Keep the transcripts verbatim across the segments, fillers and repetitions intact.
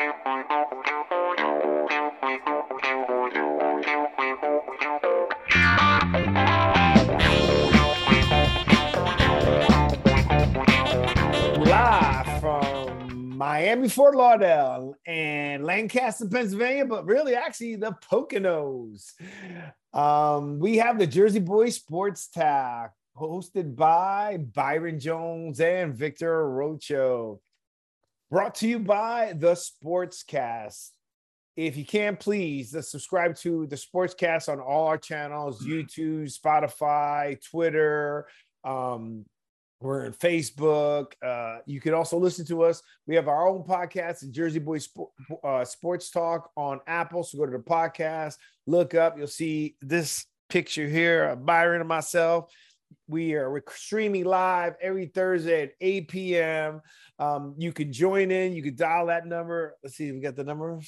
Live from Miami, Fort Lauderdale, and Lancaster, Pennsylvania, but really actually the Poconos. Um, we have the Jersey Boys Sports Talk, hosted by Byron Jones and Victor Rocho. Brought to you by the Sports Cast. If you can, please subscribe to the Sports Cast on all our channels, YouTube, Spotify, Twitter. Um, we're on Facebook. Uh, you can also listen to us. We have our own podcast, the Jersey Boys Sp- uh, Sports Talk on Apple. So go to the podcast, look up. You'll see this picture here of Byron and myself. We are streaming live every Thursday at eight p.m. Um, you can join in. You can dial that number. Let's see. We got the number.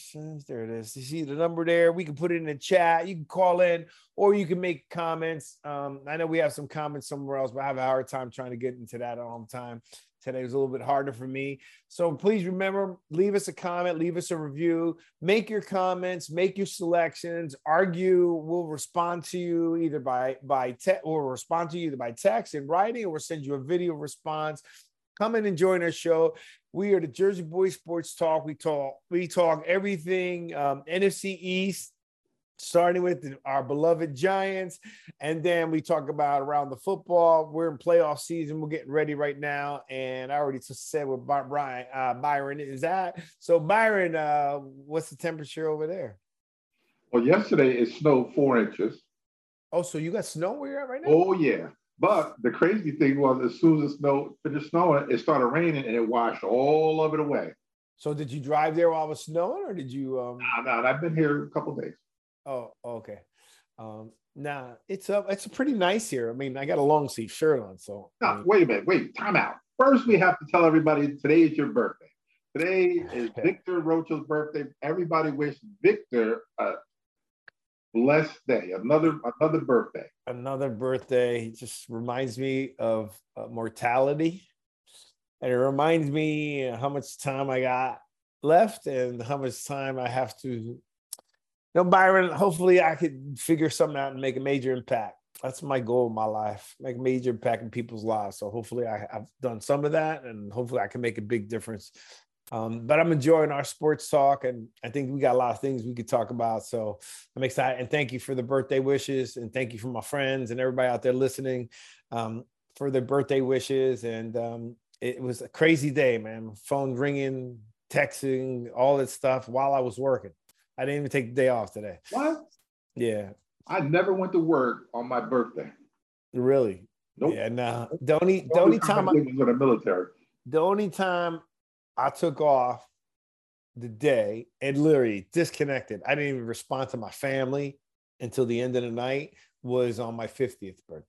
There it is. You see the number there. We can put it in the chat. You can call in or you can make comments. Um, I know we have some comments somewhere else, but I have a hard time trying to get into that all the time. Today was a little bit harder for me. So please remember, leave us a comment, leave us a review, make your comments, make your selections, argue. We'll respond to you either by, by te- or respond to you either by text and writing, or we'll send you a video response. Come in and join our show. We are the Jersey Boys Sports Talk. We talk, we talk everything um, N F C East, starting with our beloved Giants, and then we talk about around the football. We're in playoff season. We're getting ready right now, and I already said what Brian, uh, Byron is at. So, Byron, uh, what's the temperature over there? Well, yesterday it snowed four inches. Oh, so you got snow where you're at right now? Oh, yeah. But the crazy thing was, as soon as it snowed, finished snowing, it started raining, and it washed all of it away. So did you drive there while it was snowing, or did you? Um... Nah, nah, I've been here a couple of days. Oh, okay. Um, nah, it's a, it's a pretty nice here. I mean, I got a long sleeve shirt on, so. No, I mean, wait a minute. Wait, time out. First, we have to tell everybody today is your birthday. Today is Victor Rocho's birthday. Everybody wish Victor a blessed day, another another birthday. Another birthday. It just reminds me of uh, mortality, and it reminds me how much time I got left and how much time I have to. No, Byron, hopefully I could figure something out and make a major impact. That's my goal in my life, make a major impact in people's lives. So hopefully I, I've done some of that, and hopefully I can make a big difference. Um, but I'm enjoying our sports talk, and I think we got a lot of things we could talk about. So I'm excited, and thank you for the birthday wishes, and thank you for my friends and everybody out there listening um, for their birthday wishes. And um, it was a crazy day, man. Phone ringing, texting, all that stuff while I was working. I didn't even take the day off today. What? Yeah. I never went to work on my birthday. Really? Nope. Yeah, no. Nah. The only, the only time I was in the military. The only time I took off the day and literally disconnected, I didn't even respond to my family until the end of the night, was on my fiftieth birthday.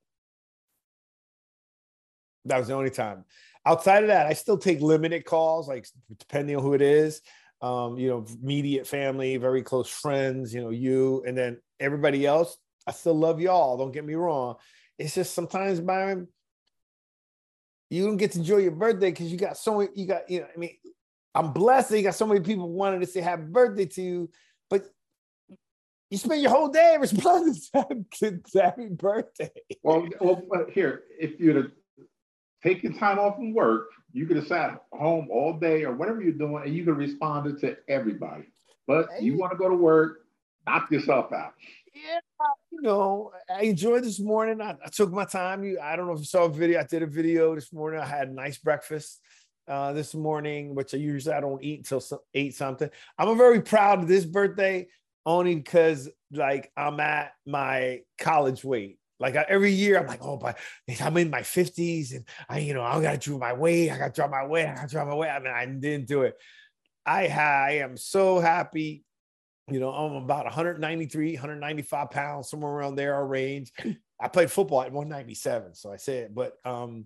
That was the only time. Outside of that, I still take limited calls, like depending on who it is. Um, you know, immediate family, very close friends, you know, you, and then everybody else. I still love y'all. Don't get me wrong. It's just sometimes, Byron, you don't get to enjoy your birthday because you got so many, you got, you know, I mean, I'm blessed that you got so many people wanting to say happy birthday to you, but you spend your whole day responding to happy birthday. Well, well, but here, if you'd have taken time off from work, you could have sat home all day or whatever you're doing, and you could respond to everybody. But you want to go to work, knock yourself out. Yeah, you know, I enjoyed this morning. I, I took my time. You, I don't know if you saw a video. I did a video this morning. I had a nice breakfast uh, this morning, which I usually I don't eat until some, eight something. I'm very proud of this birthday only because, like, I'm at my college weight. Like every year, I'm like, oh, but I'm in my fifties, and I, you know, I gotta drop my weight. I gotta drop my weight. I gotta drop my weight. I mean, I didn't do it. I ha- I am so happy. You know, I'm about one ninety-three, one ninety-five pounds, somewhere around there, our range. I played football at one ninety-seven, so I said, but um,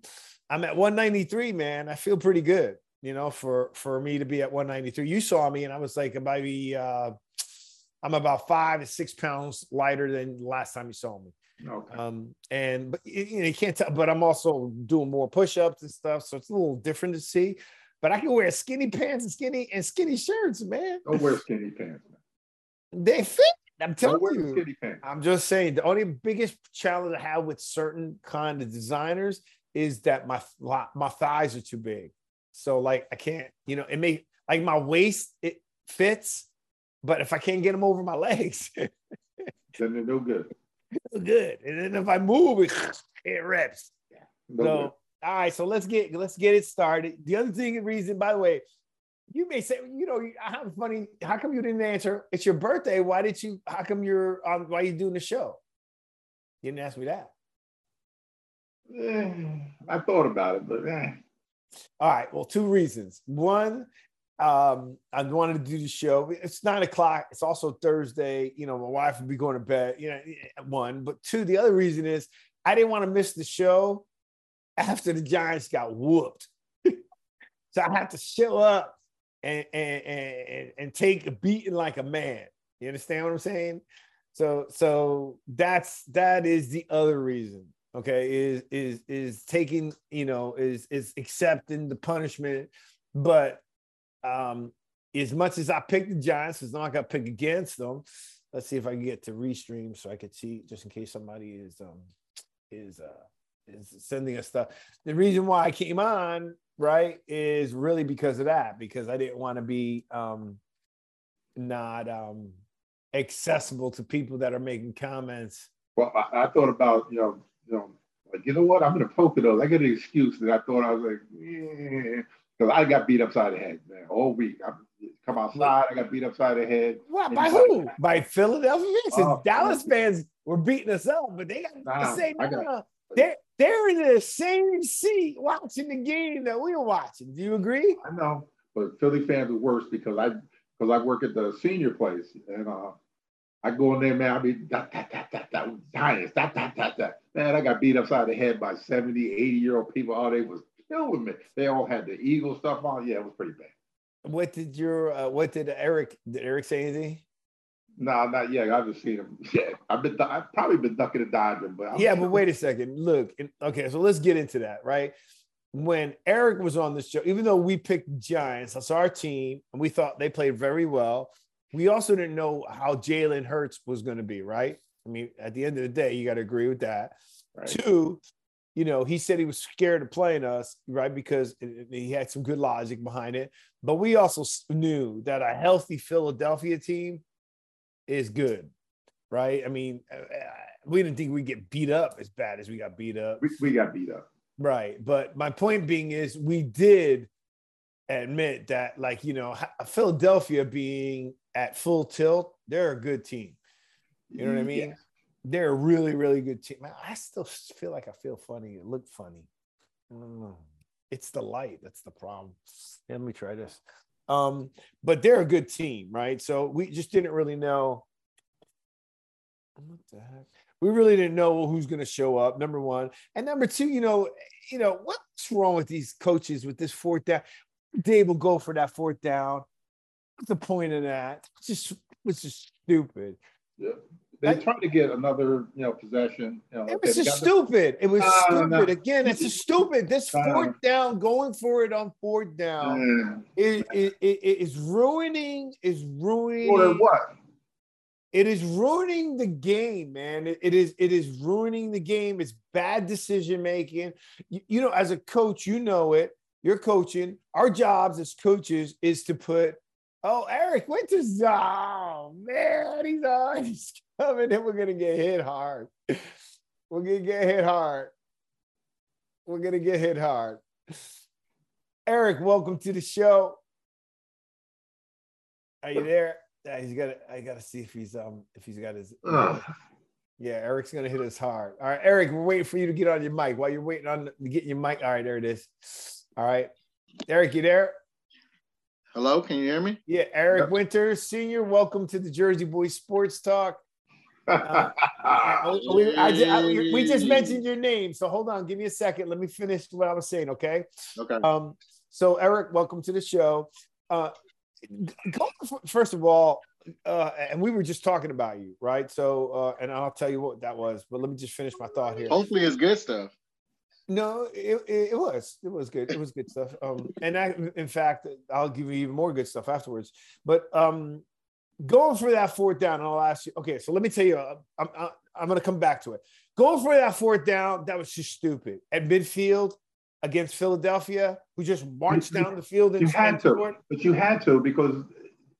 I'm at one ninety-three, man. I feel pretty good, you know, for for me to be at one ninety-three. You saw me, and I was like, maybe uh, I'm about five to six pounds lighter than the last time you saw me. Okay. Um, and but you know, you can't tell, but I'm also doing more push-ups and stuff, so it's a little different to see. but I can wear skinny pants and skinny and skinny shirts, man. Don't wear skinny pants, man. They fit. I'm telling you. I'm just saying the only biggest challenge I have with certain kind of designers is that my my thighs are too big. So like I can't, you know, it may like my waist it fits, but if I can't get them over my legs, then they're no good. No good. And then if I move, it, it rips. Yeah, no so good. All right, so let's get let's get it started. The other thing, reason, by the way. You may say, you know, how funny, how come you didn't answer? It's your birthday. Why did you, how come you're, um, why are you doing the show? You didn't ask me that. Eh, I thought about it, but eh. All right. Well, two reasons. One, um, I wanted to do the show. It's nine o'clock. It's also Thursday. You know, my wife would be going to bed, you know, at one. But two, the other reason is I didn't want to miss the show after the Giants got whooped. So I had to show up. And, and and and take a beating like a man. You understand what I'm saying? So so that's that is the other reason. Okay, is is is taking you know is is accepting the punishment. But um, as much as I picked the Giants, it's not like I pick against them. Let's see if I can get to restream so I could see just in case somebody is um is uh is sending us stuff. The reason why I came on. Right, is really because of that, because I didn't want to be um, not um, accessible to people that are making comments. Well, I, I thought about, you know, you know, like, you know what, I'm going to poke it up. I got an excuse that I thought I was like, yeah, because I got beat upside the head, man, all week. I come outside, I got beat upside the head. What, by who? Back. By Philadelphia fans. Oh, Dallas fans were beating us up, but they got nah, to say, no, nah, nah. They're, they're in the same seat watching the game that we were watching. Do you agree? I know, but Philly fans are worse because I because I work at the senior place and uh, I go in there, man. I be da da da da da Giants, da da da da. Man, I got beat upside the head by seventy, eighty year old people. Oh, they was killing me. They all had the Eagle stuff on. Yeah, it was pretty bad. What did your uh, what did Eric did Eric say anything? No, nah, not yet. I haven't seen him yet. I've been, I've probably been ducking and dodging, but I'm yeah. But wait a second. Look, okay. So let's get into that, right? When Eric was on the show, even though we picked Giants, that's our team, and we thought they played very well. We also didn't know how Jalen Hurts was going to be, right? I mean, at the end of the day, you got to agree with that. Right. Two, you know, he said he was scared of playing us, right? Because it, it, he had some good logic behind it. But we also knew that a healthy Philadelphia team is good, right? I mean, we didn't think we'd get beat up as bad as we got beat up. We, we got beat up. Right. But my point being is we did admit that, like, you know, Philadelphia being at full tilt, they're a good team. You know what I mean? Yeah. They're a really, really good team. Man, I still feel like I feel funny. It looked funny. Mm. It's the light. That's the problem. Yeah, let me try this. Um, but they're a good team, right? So we just didn't really know. What the heck? We really didn't know who's going to show up. Number one, and number two, you know, you know what's wrong with these coaches with this fourth down? Dave will go for that fourth down. What's the point of that? It's just, it's just stupid. Yeah. They tried to get another, you know, possession. You know, it was okay, just stupid. The... It was uh, stupid. No. Again, it's just stupid. This uh, fourth down, going for it on fourth down, uh, is, is, is ruining, is ruining. Or what? It is ruining the game, man. It, it is it is ruining the game. It's bad decision making. You, you know, as a coach, you know it. You're coaching. Our jobs as coaches is to put, oh, Eric Winters, oh, man, he's on. He's coming and we're going to get hit hard. We're going to get hit hard. We're going to get hit hard. Eric, welcome to the show. Are you there? Yeah, he's got. I got to see if he's um if he's got his. Uh. Yeah, Eric's going to hit us hard. All right, Eric, we're waiting for you to get on your mic. While you're waiting on getting your mic, all right, there it is. All right, Eric, you there? Hello, can you hear me? Yeah, Eric Winters Senior, welcome to the Jersey Boys Sports Talk. Uh, we, I, I, we just mentioned your name, so hold on, give me a second. Let me finish what I was saying, okay? Okay. Um, so, Eric, welcome to the show. Uh, first of all, uh, and we were just talking about you, right? So, uh, and I'll tell you what that was, but let me just finish my thought here. Hopefully it's good stuff. No, it, it was it was good. It was good stuff. Um, and I, in fact, I'll give you even more good stuff afterwards. But um, going for that fourth down, and I'll ask you. Okay, so let me tell you. I'm I'm, I'm going to come back to it. Going for that fourth down, that was just stupid at midfield against Philadelphia, who just marched you, down the field. And you had to, court. but you had to because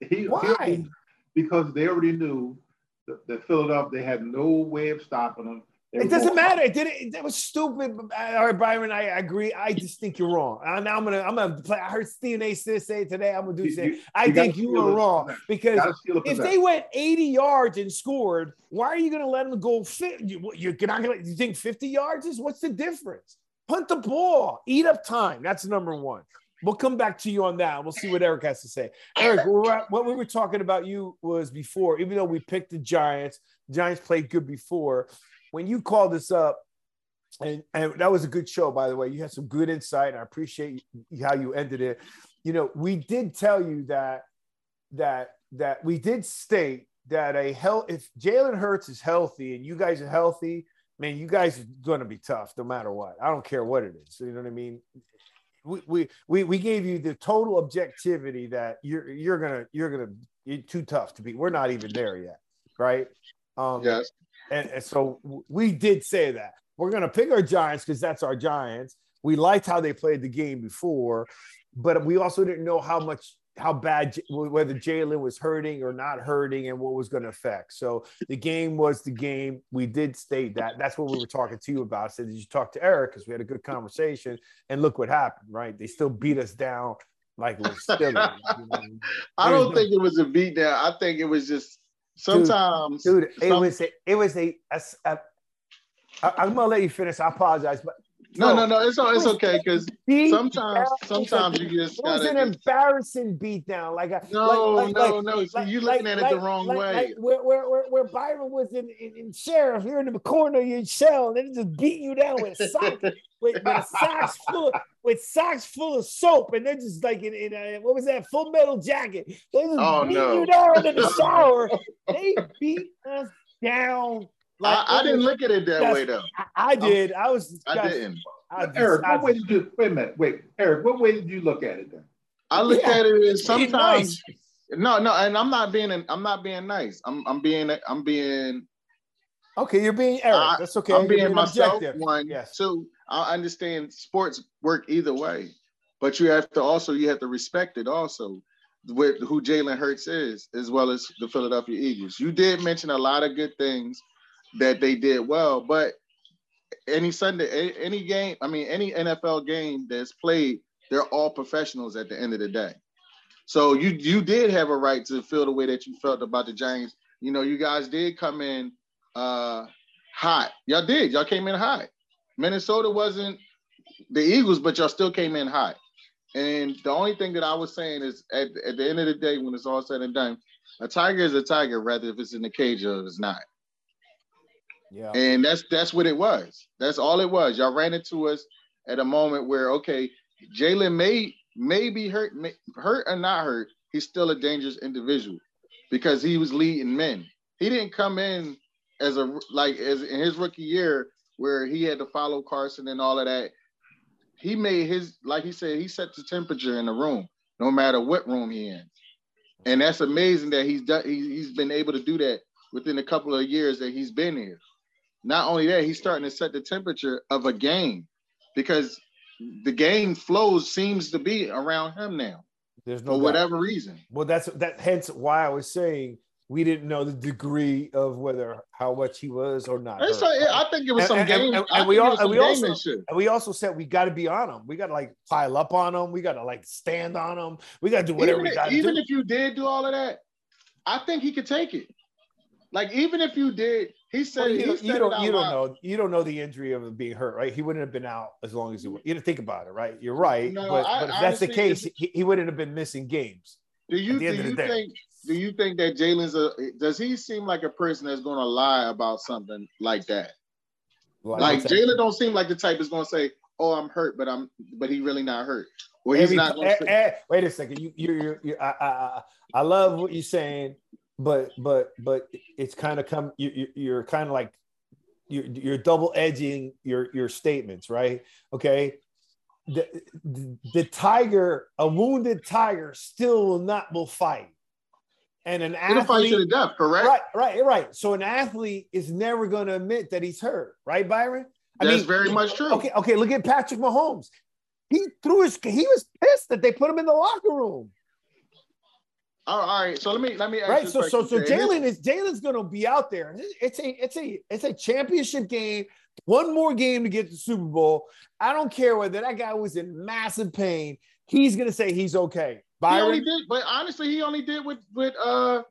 he why? He already, because they already knew that, that Philadelphia they had no way of stopping them. It doesn't matter. It didn't. That was stupid. All right, Byron, I agree. I just think you're wrong. I, now I'm gonna. I'm gonna play. I heard Stephen A. Smith say today. I'm gonna do this. I think you were wrong because if they went eighty yards and scored, why are you gonna let them go? You're not gonna. You think fifty yards is what's the difference? Punt the ball. Eat up time. That's number one. We'll come back to you on that. We'll see what Eric has to say. Eric, what we were talking about you was before. Even though we picked the Giants, the Giants played good before. When you called this up, and, and that was a good show, by the way. You had some good insight, and I appreciate how you ended it. You know, we did tell you that that that we did state that a hell if Jalen Hurts is healthy and you guys are healthy, man, you guys are going to be tough no matter what. I don't care what it is. You know what I mean? We we we, we gave you the total objectivity that you're you're gonna you're gonna you're too tough to beat. We're not even there yet, right? Um, yes. And, and so we did say that we're going to pick our Giants because that's our Giants. We liked how they played the game before, but we also didn't know how much, how bad, whether Jalen was hurting or not hurting and what was going to affect. So the game was the game. We did state that. That's what we were talking to you about. I said, did you talk to Eric? Because we had a good conversation and look what happened, right? They still beat us down like we're silly. You know? I don't think it was a beat down. I think it was just, Sometimes, dude, dude it some, was a, it was a. a, a I, I'm gonna let you finish. I apologize, but no, no, no, no it's all, it's okay because sometimes, sometimes you just. It was gotta, an embarrassing beatdown. Like a, no, like, like, no, no, no. So like, you looking like, at it like, the wrong like, way. Like where, where, where, where Byron was in, in, in sheriff, you're in the corner, you're in shell, and they just beat you down with socks, with, with socks full, with socks full of soap, and they're just like in, in a, what was that Full Metal Jacket? They just oh, beat no. you down in the shower. They beat us down. Like, I, I didn't look at it that way though. I, I did. I was. I gosh, didn't. I, Eric, I, what way did you? Wait a minute. Wait, Eric, what way did you look at it then? I looked yeah, at it as sometimes. Nice. No, no, and I'm not being. I'm not being nice. I'm. I'm being. I'm being. Okay, you're being Eric. I, That's okay. I'm you're being, being myself. Objective. One, yes. Two. I understand sports work either way, but you have to also you have to respect it also. With who Jalen Hurts is, as well as the Philadelphia Eagles. You did mention a lot of good things that they did well, but any Sunday, any game, I mean, any N F L game that's played, they're all professionals at the end of the day. So you you did have a right to feel the way that you felt about the Giants. You know, you guys did come in uh, hot. Y'all did. Y'all came in hot. Minnesota wasn't the Eagles, but y'all still came in hot. And the only thing that I was saying is at, at the end of the day, when it's all said and done, a tiger is a tiger, rather if it's in the cage or it's not. Yeah. And that's that's what it was. That's all it was. Y'all ran into us at a moment where, okay, Jalen may, may be hurt, may, hurt or not hurt, he's still a dangerous individual because he was leading men. He didn't come in as a like as in his rookie year where he had to follow Carson and all of that. He made his, like he said, he set the temperature in the room, no matter what room he in. And that's amazing that he's done, he, he's been able to do that within a couple of years that he's been here. Not only that, he's starting to set the temperature of a game because the game flows seems to be around him now. There's no for doubt. Whatever reason. Well, that's that. Hence why I was saying we didn't know the degree of whether how much he was or not. It's like, I think it was some and, game. And, and, and we, all, and we game also shit. And we also said we got to be on him. We got to like pile up on him. We got to like stand on him. We got to do whatever even we got to do. Even if you did do all of that, I think he could take it. Like even if you did. He said, well, you, he said you don't, you don't know you don't know the injury of him being hurt, right? He wouldn't have been out as long as he was. You didn't think about it, right? You're right. No, but, I, but if honestly, that's the case, he, he wouldn't have been missing games. Do you, do you think do you think that Jalen's a does he seem like a person that's gonna lie about something like that? Well, like Jalen don't seem like the type that's gonna say, oh, I'm hurt, but I'm but he really not hurt. Well, he's Every, not gonna eh, eh, wait a second. You you you, you I, I I love what you're saying. But but but it's kind of come. You, you you're kind of like you're, you're double edging your, your statements, right? Okay. The, the, the tiger, a wounded tiger still will not, will fight. And an athlete, it'll fight you to death, correct? Right, right, right. So an athlete is never going to admit that he's hurt, right, Byron? I That's mean, very much true. Okay, okay. Look at Patrick Mahomes. He threw his. He was pissed that they put him in the locker room. All right. All right. So let me let me. Ask right. So so so Jalen is Jalen's going to be out there. It's a it's a it's a championship game. One more game to get to the Super Bowl. I don't care whether that guy was in massive pain. He's going to say he's okay. Byron, he only did, but honestly, he only did what with uh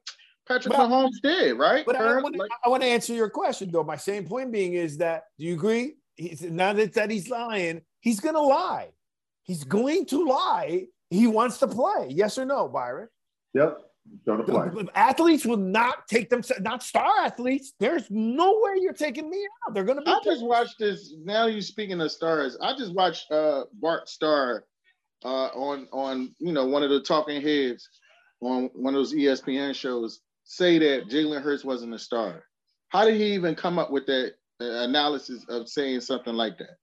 Patrick but, Mahomes did, right? But Her, I want to like, answer your question though. My same point being is that, do you agree? He's, now that, that he's lying, he's going to lie. He's going to lie. He wants to play. Yes or no, Byron? Yep. Going to play. The, the athletes will not take them. Not star athletes. There's no way you're taking me out. They're going to be. I just there. watched this. Now you're speaking of stars. I just watched uh, Bart Starr uh, on on you know one of the talking heads on one of those E S P N shows say that Jalen Hurts wasn't a star. How did he even come up with that analysis of saying something like that?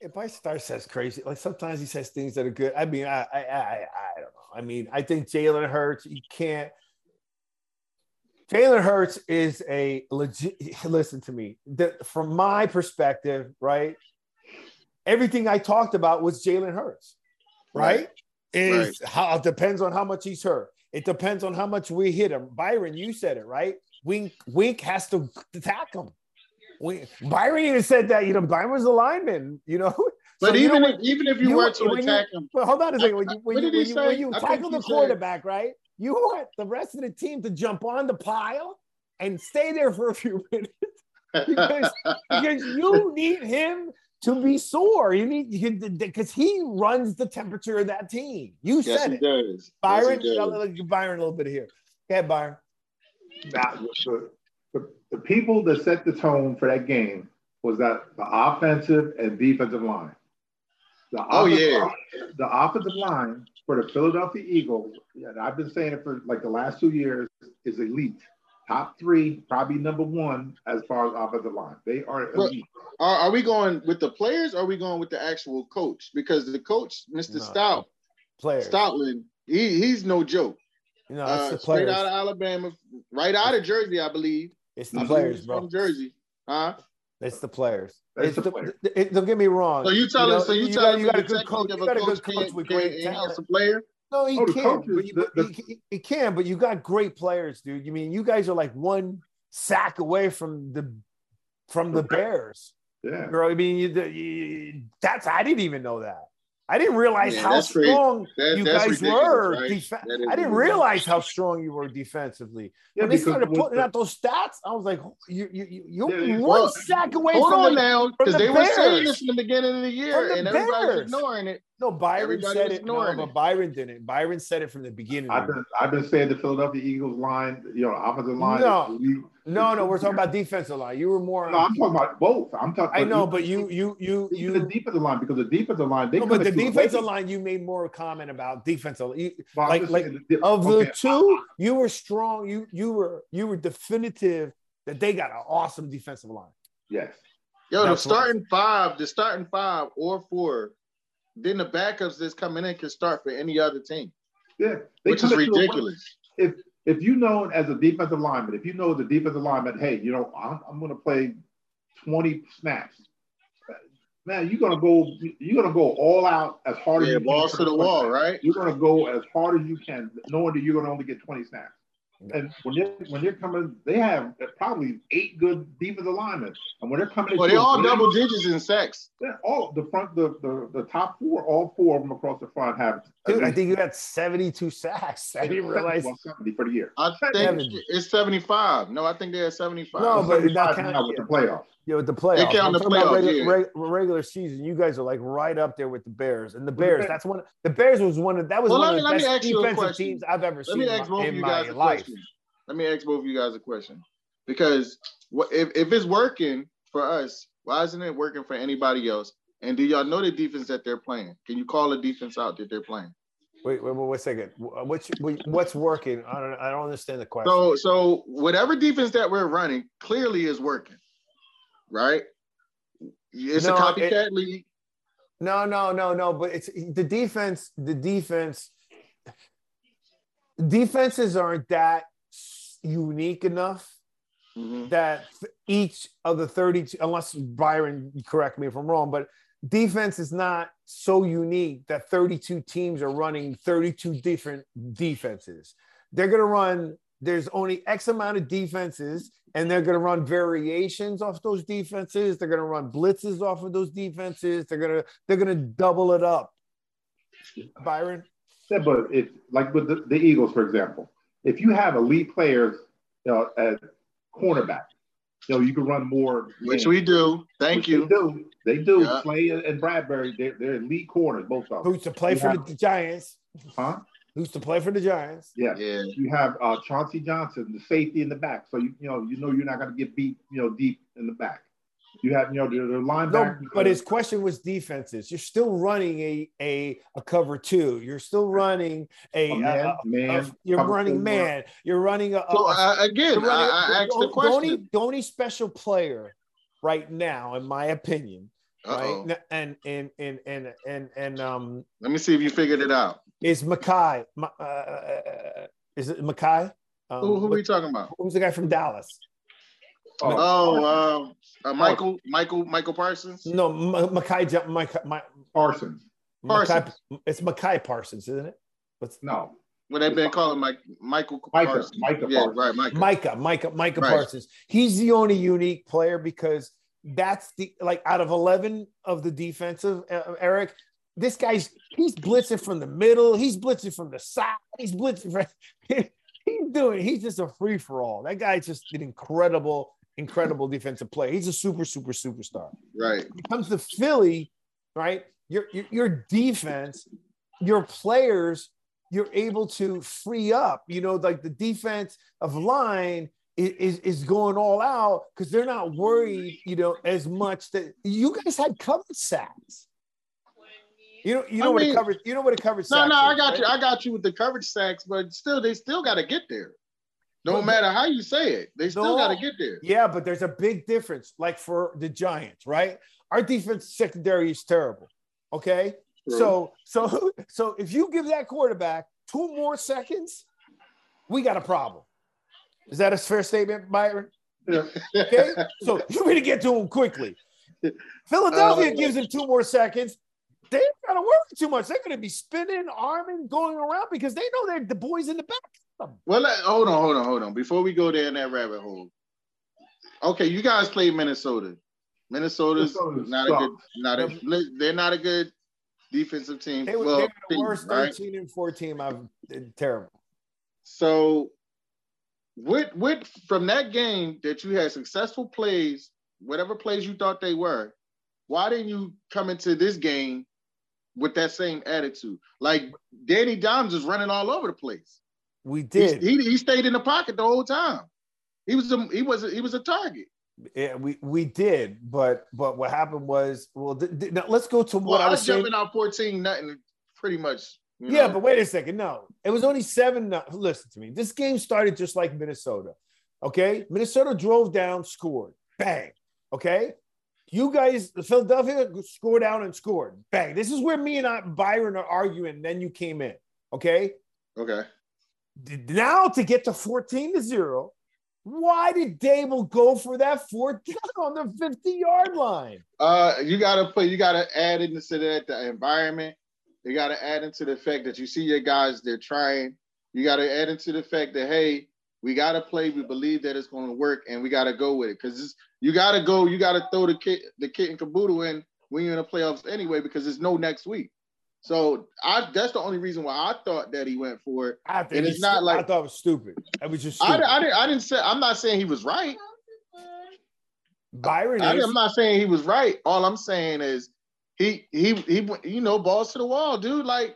If I start says crazy, like sometimes he says things that are good. I mean, I I I, I don't know. I mean, I think Jalen Hurts, you can't. Jalen Hurts is a legit. Listen to me. The, from my perspective, right? Everything I talked about was Jalen Hurts, right? right. Is right. How it depends on how much he's hurt. It depends on how much we hit him. Byron, you said it right. Wink, Wink has to attack him. We, Byron even said that, you know, Byron's a lineman, you know. But so even if, even if you, you were to attack you, him. But hold on a second. When you, when you, when you, when you tackle the quarterback, said, right, you want the rest of the team to jump on the pile and stay there for a few minutes because, because you need him to be sore. You need because he runs the temperature of that team. You yes, said it. Does. Byron, yes, I'll give Byron a little bit here. Go ahead, Byron. Nah, sure. The people that set the tone for that game was that the offensive and defensive line. The oh, yeah. Line, the offensive line for the Philadelphia Eagles, and I've been saying it for like the last two years, is elite. Top three, probably number one as far as offensive line. They are elite. But are, are we going with the players or are we going with the actual coach? Because the coach, Mister No, Stout, players. Stoutland, he, he's no joke. No, it's uh, the straight players. Out of Alabama, right out of Jersey, I believe. It's the I players, bro. From Jersey, huh? It's the players. It's the, the players. It, don't get me wrong. So you tell us. So you tell us. You got a good coach. You got a good coach with great talent. A player? No, he oh, can. But you, the, the, he, he can. But you got great players, dude. You I mean you guys are like one sack away from the from the Bears? Yeah, bro. I mean, you, the, you, that's I didn't even know that. I didn't realize yeah, how strong that, you guys were. Right? Def- I didn't ridiculous. realize how strong you were defensively. Yeah, when they started putting the, out those stats, I was like, you, you, you, you're yeah, one well, sack away hold from on the, now, because the they Bears. Were saying this in the beginning of the year, the and everybody's ignoring it. No, Byron everybody said it. No, but Byron didn't. Byron said it from the beginning. I've been, I've been saying the Philadelphia Eagles line, you know, offensive line. No, no, no, we're talking about defensive line. You were more. No, I'm talking about both. I'm talking. I know, but you, you, you, you. The defensive line because the defensive line. They no, but the defensive line, you made more comment about defensive. You, well, like, like the, of okay. the two, you were strong. You, you were, you were definitive that they got an awesome defensive line. Yes. Yo, That's the starting what? five, the starting five or four. Then the backups that's coming in can start for any other team. Yeah. Which is ridiculous. If if you know as a defensive lineman, if you know as a defensive lineman, hey, you know, I'm, I'm going to play twenty snaps. Man, you're going to go you're going to go all out as hard yeah, as you balls can. Balls to the wall, right? You're going to go as hard as you can, knowing that you're going to only get twenty snaps. And when they're, when they're coming, they have probably eight good defensive linemen. And when they're coming, well, they're all double digits in sacks. Yeah, all the front, the, the the top four, all four of them across the front have. Dude, I think you got seventy-two sacks. I didn't realize seventy for the year. I think it's seventy-five. No, I think they had seventy-five. No, but you're not counting with the playoffs. Yeah, with the playoffs. They count the playoffs. Regular, yeah. regular season, you guys are like right up there with the Bears. And the Bears, that's one. The Bears was one of that was well, one me, of the best defensive teams I've ever let seen me ask my, both in you my guys life. Let me ask both of you guys a question, because what, if if it's working for us, why isn't it working for anybody else? And do y'all know the defense that they're playing? Can you call a defense out that they're playing? Wait, wait, wait, wait a second. What's what's working? I don't I don't understand the question. So so whatever defense that we're running clearly is working. right? It's no, a copycat it, league. No, no, no, no. But it's the defense. The defense. Defenses aren't that unique enough mm-hmm. that each of the thirty-two, unless Byron, correct me if I'm wrong, but defense is not so unique that thirty-two teams are running thirty-two different defenses. They're going to run, there's only X amount of defenses, and they're going to run variations off those defenses. They're going to run blitzes off of those defenses. They're going to, they're going to double it up. Byron? Yeah, but it's like with the, the Eagles, for example, if you have elite players you know, at cornerback, you know, you can run more. Which games. we do. Thank Which you. They do. They do. Yeah. Clay and Bradbury, they're, they're elite corners, both of them. Who's to play you for have, the Giants. Huh? Who's to play for the Giants. Yeah. yeah. You have uh, Chauncey Johnson, the safety in the back. So, you, you know, you know you're not going to get beat, you know, deep in the back. You have, you know, their, their linebacker. No, but his question was defenses. You're still running a a, a cover two. You're still running a, a man. A, man a, you're running man. Run. You're running a. So, a, uh, again, running, I, I asked the question. Only, the only special player right now, in my opinion, Uh-oh. right, and and and and and and um. Let me see if you figured it out. Is Mackay? Uh, is it Mackay? Um, who who are we talking about? Who's the guy from Dallas? Oh, oh uh, uh, Michael, oh. Michael, Michael Parsons. No, Micah, Micah, Micah Parsons. Parsons. Micah, it's Micah Parsons, isn't it? What's no? Well, they've been calling Mike, Michael Micah, Parsons. Micah, yeah, Parsons. Right, Micah. Micah, Micah, Micah right. Parsons. He's the only unique player because that's the like out of eleven of the defensive uh, Eric. This guy's he's blitzing from the middle. He's blitzing from the side. He's blitzing. From, he's doing. He's just a free for all. That guy's just an incredible. Incredible defensive player. He's a super, super, superstar. Right. When it comes to Philly, right? Your, your your defense, your players, you're able to free up. You know, like the defense of line is is, is going all out because they're not worried. You know, as much that you guys had covered sacks. You know, you know I what mean, a coverage. You know what a coverage. No, sacks no, I got right? you. I got you with the coverage sacks, but still, they still got to get there. No matter how you say it, they still no, got to get there. Yeah, but there's a big difference, like for the Giants, right? Our defense secondary is terrible, okay? True. So so, so if you give that quarterback two more seconds, we got a problem. Is that a fair statement, Byron? Yeah. Okay? So you better get to him quickly. Philadelphia uh, gives him two more seconds. They don't got to worry too much. They're going to be spinning, arming, going around because they know they're the boys in the back. Well, uh, hold on, hold on, hold on. Before we go down that rabbit hole, okay, you guys played Minnesota. Minnesota's, Minnesota's not sucks. a good, not a, they're not a good defensive team. They were, well, they were the worst right? thirteen and four team. I'm terrible. So, with with from that game that you had successful plays, whatever plays you thought they were, why didn't you come into this game with that same attitude? Like Danny Dimes is running all over the place. We did. He, he he stayed in the pocket the whole time. He was a he was a, he was a target. Yeah, we we did, but but what happened was well. Th- th- now let's go to what well, I was jumping out fourteen nothing, pretty much. Yeah, know. But wait a second. No, it was only seven. No- Listen to me. This game started just like Minnesota. Okay, Minnesota drove down, scored, bang. Okay, you guys, Philadelphia scored down and scored, bang. This is where me and I, Byron are arguing. And then you came in. Okay. Okay. Now to get to fourteen to zero, why did Daboll go for that fourth down on the fifty-yard line? Uh, you gotta put, you gotta add into that the environment. You gotta add into the fact that you see your guys, they're trying. You gotta add into the fact that hey, we gotta play. We believe that it's gonna work, and we gotta go with it because you gotta go. You gotta throw the kit, the kit and caboodle in when you're in the playoffs anyway because there's no next week. So I, that's the only reason why I thought that he went for it. I think and it's not like I thought it was stupid. It was just stupid. I, I, didn't, I didn't say I'm not saying he was right. Byron, I, is. I'm not saying he was right. All I'm saying is he he he you know balls to the wall, dude. Like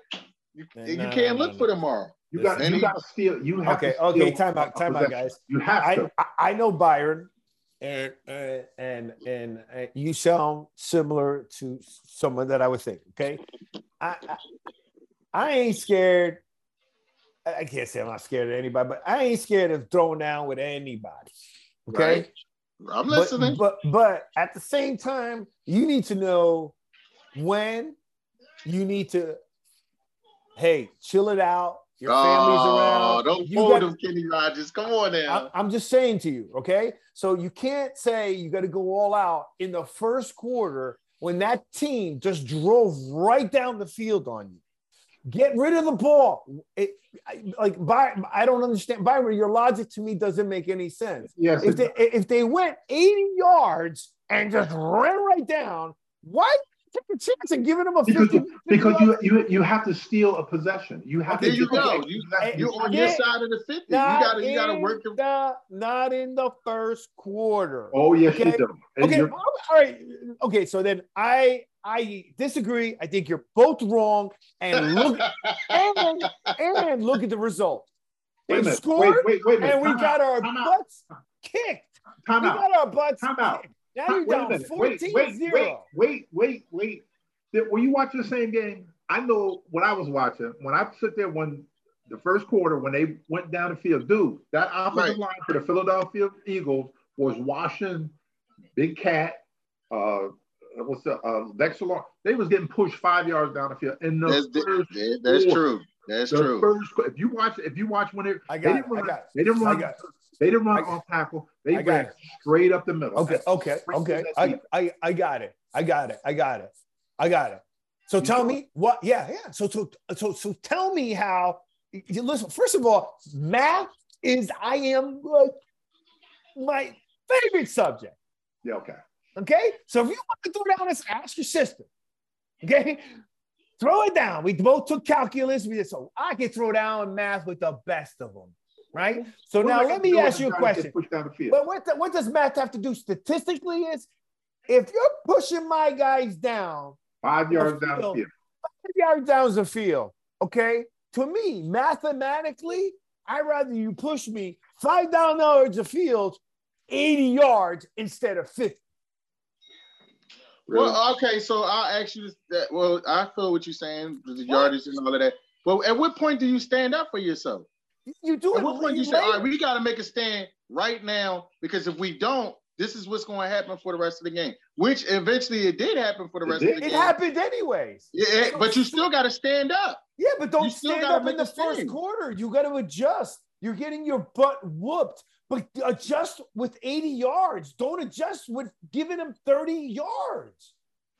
you, no, you can't no, look no. for tomorrow. You got you got to steal. You have okay to okay. Steal. Time out. Time out, guys. You have I, to. I, I know Byron, and uh, and and uh, you sound similar to someone that I would think. Okay. I, I I ain't scared. I can't say I'm not scared of anybody, but I ain't scared of throwing down with anybody. Okay. Right. I'm listening. But, but but at the same time, you need to know when you need to, hey, chill it out. Your family's oh, around. Don't fool them, Kenny Rogers. Come on now. I, I'm just saying to you, okay? So you can't say you got to go all out in the first quarter when that team just drove right down the field on you. Get rid of the ball. It, I, like, by, I don't understand. Byron, your logic to me doesn't make any sense. Yes. If they, if they went eighty yards and just ran right down, why take a chance and giving them a fifty? Because, because you, you you have to steal a possession. You have there to. There you go. You, you're on your side of the fifty. You gotta you gotta work your. The, not in the first quarter. Oh yes, okay? You do. And okay, all right. Okay, so then I. I disagree. I think you're both wrong. And look, and, and look at the result. They wait minute, scored, wait, wait, wait minute, and we got, out, we got our butts kicked. We got our butts kicked. Now you're wait down fourteen zero. Wait wait, wait, wait, wait, wait. Did, were you watching the same game? I know what I was watching. When I sit there, when the first quarter, when they went down the field, dude, that offensive right. line for the Philadelphia Eagles was washing Big Cat, uh, What's the uh, Dexter Lawrence? They was getting pushed five yards down the field. In the that's first that, that's quarter, true. That's true. First, if you watch, if you watch when they, I got they didn't run, they didn't run, they didn't run off tackle. They ran it. straight up the middle. Okay, okay, okay. I, I, I got it. I got it. I got it. I got it. So you tell know? me what? Yeah, yeah. So, so, so, so tell me how. You listen, first of all, math is I am uh, my favorite subject. Yeah. Okay. Okay, so if you want to throw down this, ask your sister. Okay, throw it down. We both took calculus. We just, so I can throw down math with the best of them, right? So what now let me ask you a question. But what, the, what does math have to do statistically? Is if you're pushing my guys down five yards down the field, five yards down the field. Okay, to me, mathematically, I'd rather you push me five down the field, eighty yards instead of fifty. Really? Well, okay, so I'll ask you this. Well, I feel what you're saying, the yardage and all of that. Well, at what point do you stand up for yourself? You do. At what point do you say, all right, we got to make a stand right now, because if we don't, this is what's going to happen for the rest of the game, which eventually it did happen for the rest of the game. It happened anyways. Yeah, but you still got to stand up. Yeah, but don't stand up in the first quarter. You got to adjust. You're getting your butt whooped. But adjust with eighty yards. Don't adjust with giving them thirty yards.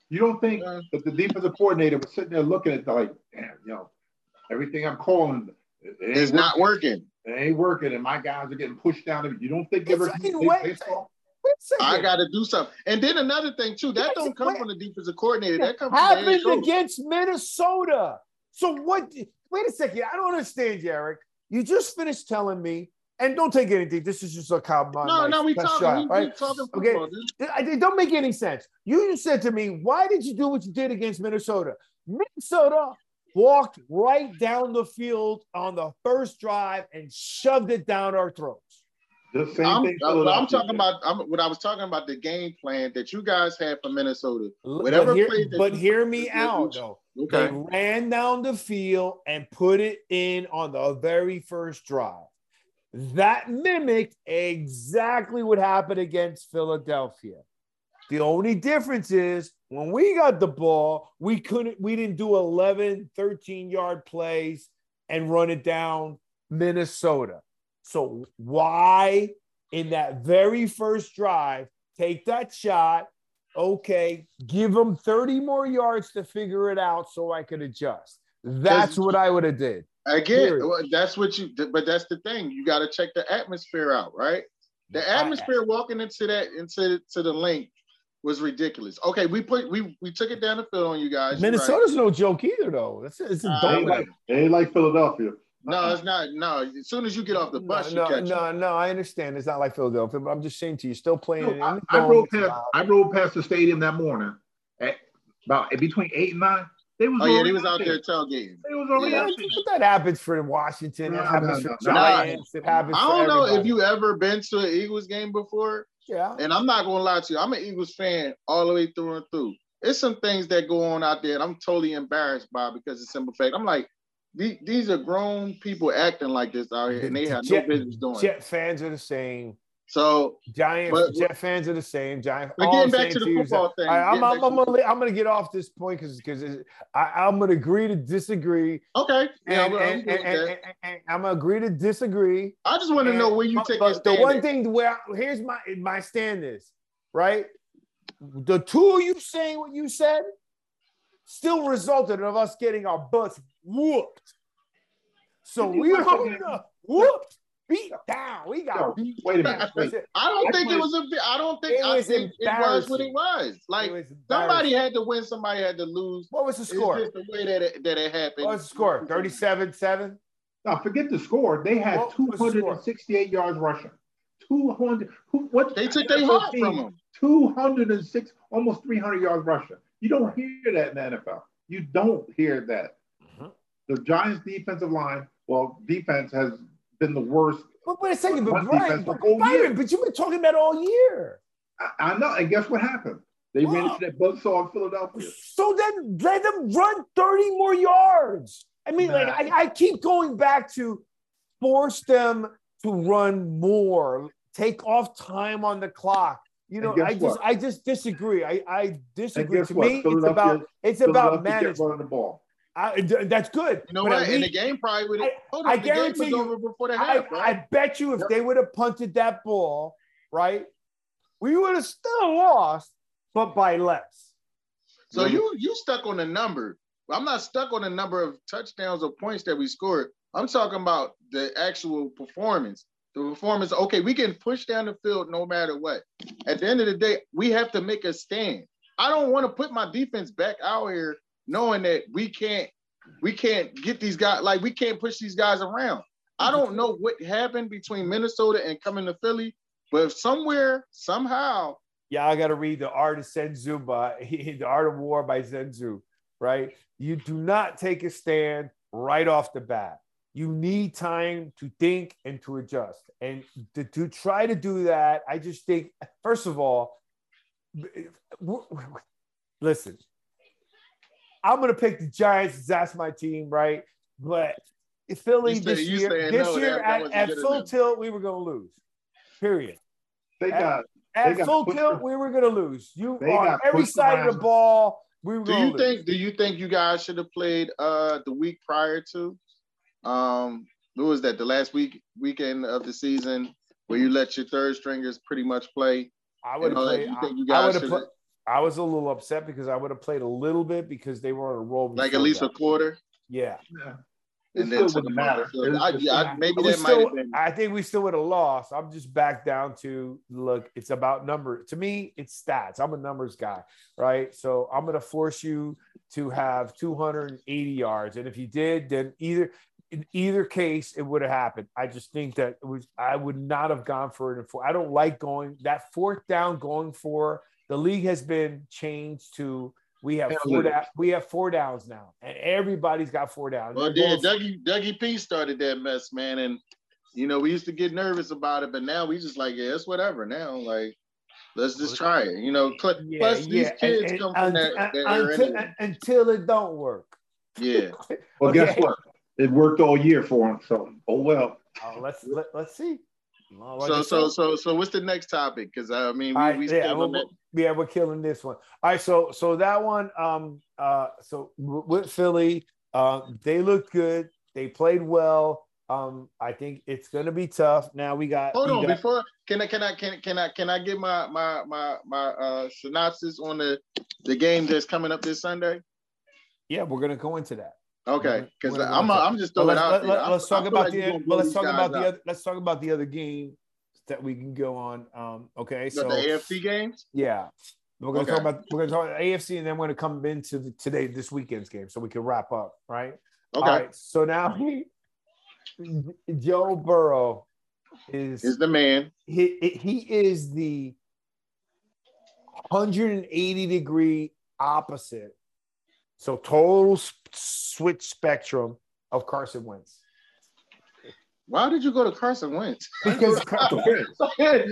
You don't think uh, that the defensive coordinator was sitting there looking at the, like, damn, you know, everything I'm calling is not working. It ain't working, and my guys are getting pushed down. You don't think they were baseball? I got to do something. And then another thing, too, that don't come from the defensive coordinator. That comes from the happened against Minnesota. So what – wait a second. I don't understand, Eric. You just finished telling me. And don't take anything. This is just a cop. No, like, no, we talking. Shot, we, right? we talking football, okay, dude. It don't make any sense. You just said to me, "Why did you do what you did against Minnesota?" Minnesota walked right down the field on the first drive and shoved it down our throats. The same I'm, thing. I'm, I'm talking did. about I'm, what I was talking about. The game plan that you guys had for Minnesota. Whatever. But hear, play that but you, hear me that out, though. Okay. They ran down the field and put it in on the very first drive. That mimicked exactly what happened against Philadelphia. The only difference is when we got the ball, we couldn't, we didn't do eleven, thirteen-yard plays and run it down Minnesota. So why in that very first drive, take that shot, okay, give them thirty more yards to figure it out so I could adjust. That's what I would have did. Again, well, that's what you, but that's the thing. You got to check the atmosphere out, right? The atmosphere walking into that, into to the link was ridiculous. Okay, we put, we we took it down the field on you guys. Minnesota's right. No joke either, though. It's, it's a uh, like, it ain't like Philadelphia. No, it's not. No, as soon as you get off the bus, no, you no, catch no, it. no. I understand. It's not like Philadelphia, but I'm just saying to you, still playing. No, it I, I rode past. Loud. I rode past the stadium that morning, at about between eight and nine. Oh, yeah, he was out there tailgating. Yeah, that happens for Washington. That happens for Giants. It happens. I don't know if you ever been to an Eagles game before. Yeah. And I'm not going to lie to you. I'm an Eagles fan all the way through and through. There's some things that go on out there that I'm totally embarrassed by because of the simple fact. I'm like, these are grown people acting like this out here, and they have no business doing it. Jet fans are the same. So Giants, but, Jet fans are the same. Giants. But getting back to the football thing, I, I'm, I'm, I'm, gonna, I'm gonna get off this point because because I'm gonna agree to disagree. Okay. Yeah, and, I'm, and, I'm, and, and, and, and I'm gonna agree to disagree. I just want to know where you take your stand. The one thing where I, here's my my stand is right. The two of you saying what you said still resulted in us getting our butts whooped. So we don't know. Whooped. Beat down. We got Yo, beat. Wait a minute. Wait. I don't That's think what, it was a, I don't think it was, I, it, it was what it was. Like it was somebody had to win, somebody had to lose. What was the score? It's just the way that it, that it happened. What was the score? thirty-seven seven? No, forget the score. They had what two hundred sixty-eight the yards rushing. two hundred Who, what they took their heart from them. two hundred six, almost three hundred yards rushing. You don't hear that in the N F L. You don't hear that. Mm-hmm. The Giants' defensive line, well, defense has been the worst. But wait a second, but Brian, but, Byron, but you've been talking about all year. I, I know, and guess what happened? They oh. ran into that buzzsaw in Philadelphia. So then let them run thirty more yards. I mean, nah. like I, I keep going back to force them to run more, take off time on the clock. You know, I just what? I just disagree. I, I disagree. To what? me, it's about it's about management. The ball. I, that's good. You know what? In the game, probably would have. I, I guarantee you. Over before the half, I, right? I bet you, if yep. they would have punted that ball, right, we would have still lost, but by less. So mm-hmm. you you stuck on the number. I'm not stuck on the number of touchdowns or points that we scored. I'm talking about the actual performance. The performance. Okay, we can push down the field no matter what. At the end of the day, we have to make a stand. I don't want to put my defense back out here, knowing that we can't, we can't get these guys, like we can't push these guys around. I don't know what happened between Minnesota and coming to Philly, but if somewhere, somehow. Yeah, I got to read The Art of Senzu by The Art of War by Senzu, right? You do not take a stand right off the bat. You need time to think and to adjust. And to, to try to do that, I just think, first of all, listen, I'm going to pick the Giants because that's my team, right? But Philly this year, this year at full tilt, we were going to lose, period. They got At full tilt, we were going to lose. You on every side of the ball, we were going to lose. Do you think you guys should have played uh, the week prior to? Um, what was that, the last week weekend of the season where you let your third stringers pretty much play? I would have played. You think you guys should have? I was a little upset because I would have played a little bit because they were on a roll. Like at least that. a quarter? Yeah. yeah. And then to the matter. matter. I, I, maybe that might have been. I think we still would have lost. I'm just back down to, look, it's about number. To me, it's stats. I'm a numbers guy, right? So I'm going to force you to have two hundred eighty yards. And if you did, then either – in either case, it would have happened. I just think that it was, I would not have gone for it. And for, I don't like going that fourth down, going for the league has been changed to, we have four da- we have four downs now, and everybody's got four downs. Well, yeah, Dougie, Dougie P started that mess, man. And, you know, we used to get nervous about it, but now we just like, yeah, it's whatever now. Like, let's just try it. You know, plus yeah, these yeah. kids and, and come from that, that until, era. Until it don't work. Yeah. Well, okay. Guess what? It worked all year for him, so oh well. Uh, let's let, let's see. Well, like so so so so what's the next topic? Because I mean, we, right, we yeah, still we're, yeah, we're killing this one. All right, so so that one, um, uh, so with Philly, uh, they looked good. They played well. Um, I think it's gonna be tough. Now we got. Hold we on, got, before can I can I can can I can I get my my my my uh, synopsis on the the game that's coming up this Sunday? Yeah, we're gonna go into that. Okay, because I'm a, I'm just throwing let's, out. Let, let, let's I, talk I about like the well, let's talk about the out. other let's talk about the other game that we can go on. Um, okay, so the A F C games. Yeah, we're gonna okay. talk about we're gonna talk about A F C, and then we're gonna come into the, today this weekend's game, so we can wrap up, right? Okay. All right, so now he, Joe Burrow is is the man. He he is the one hundred eighty degree opposite. So total switch spectrum of Carson Wentz. Why did you go to Carson Wentz? Because Carson Wentz. yeah.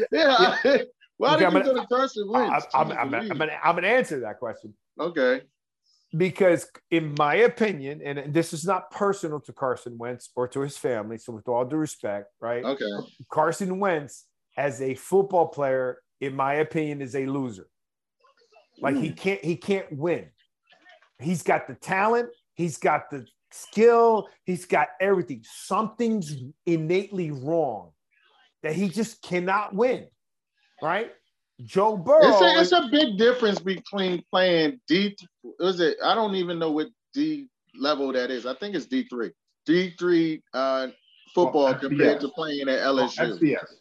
yeah. Why okay, did I'm you gonna, go to Carson Wentz? I, I'm, I'm, I'm, I'm, gonna, I'm gonna answer that question. Okay. Because in my opinion, and this is not personal to Carson Wentz or to his family, so with all due respect, right? Okay. Carson Wentz as a football player, in my opinion, is a loser. Like he can't, he can't win. He's got the talent. He's got the skill. He's got everything. Something's innately wrong that he just cannot win. Right. Joe Burrow. It's a, it's a big difference between playing D. Was it? I don't even know what D level that is. I think it's D three. D three uh, football oh, compared to playing at L S U. F B S.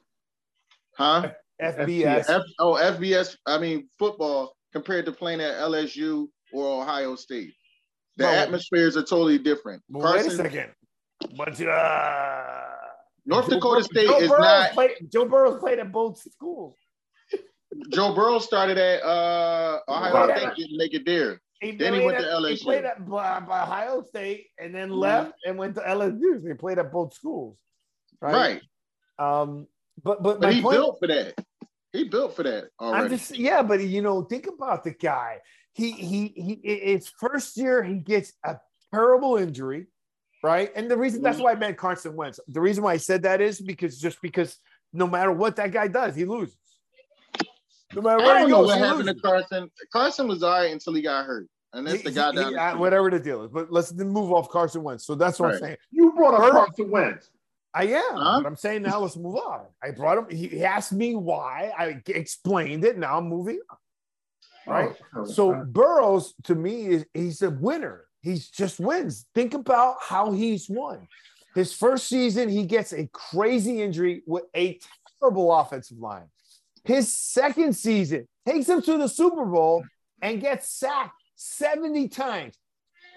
Huh? F B S. F- oh, F B S. I mean, football compared to playing at L S U or Ohio State. The no, atmospheres are totally different. Carson, wait a second. But, uh, North Joe Dakota Burrow, State Joe is Burrow's not. Played, Joe Burrow's played at both schools. Joe Burrow started at uh, Ohio State, at, didn't make it there. He then he went at, to L S U. He played at Ohio State and then left and went to L S U. They played at both schools, right? Right. Um, but but, but my he point, built for that. He built for that already. I'm just, yeah, but you know, think about the guy. He he he. It's first year he gets a terrible injury, right? And the reason that's why I meant Carson Wentz. The reason why I said that is because just because no matter what that guy does, he loses. No matter where I don't know goes, what happened loses. to Carson. Carson was all right until he got hurt. And that's he, the guy down he, I, Whatever the deal is. But let's move off Carson Wentz. So that's what right. I'm saying. You brought up Burrow. Carson Wentz. I am. Huh? But I'm saying now let's move on. I brought him. He asked me why. I explained it. Now I'm moving on. Right? Oh, so God. Burrows, to me, is he's a winner. He just wins. Think about how he's won. His first season, he gets a crazy injury with a terrible offensive line. His second season takes him to the Super Bowl and gets sacked seventy times.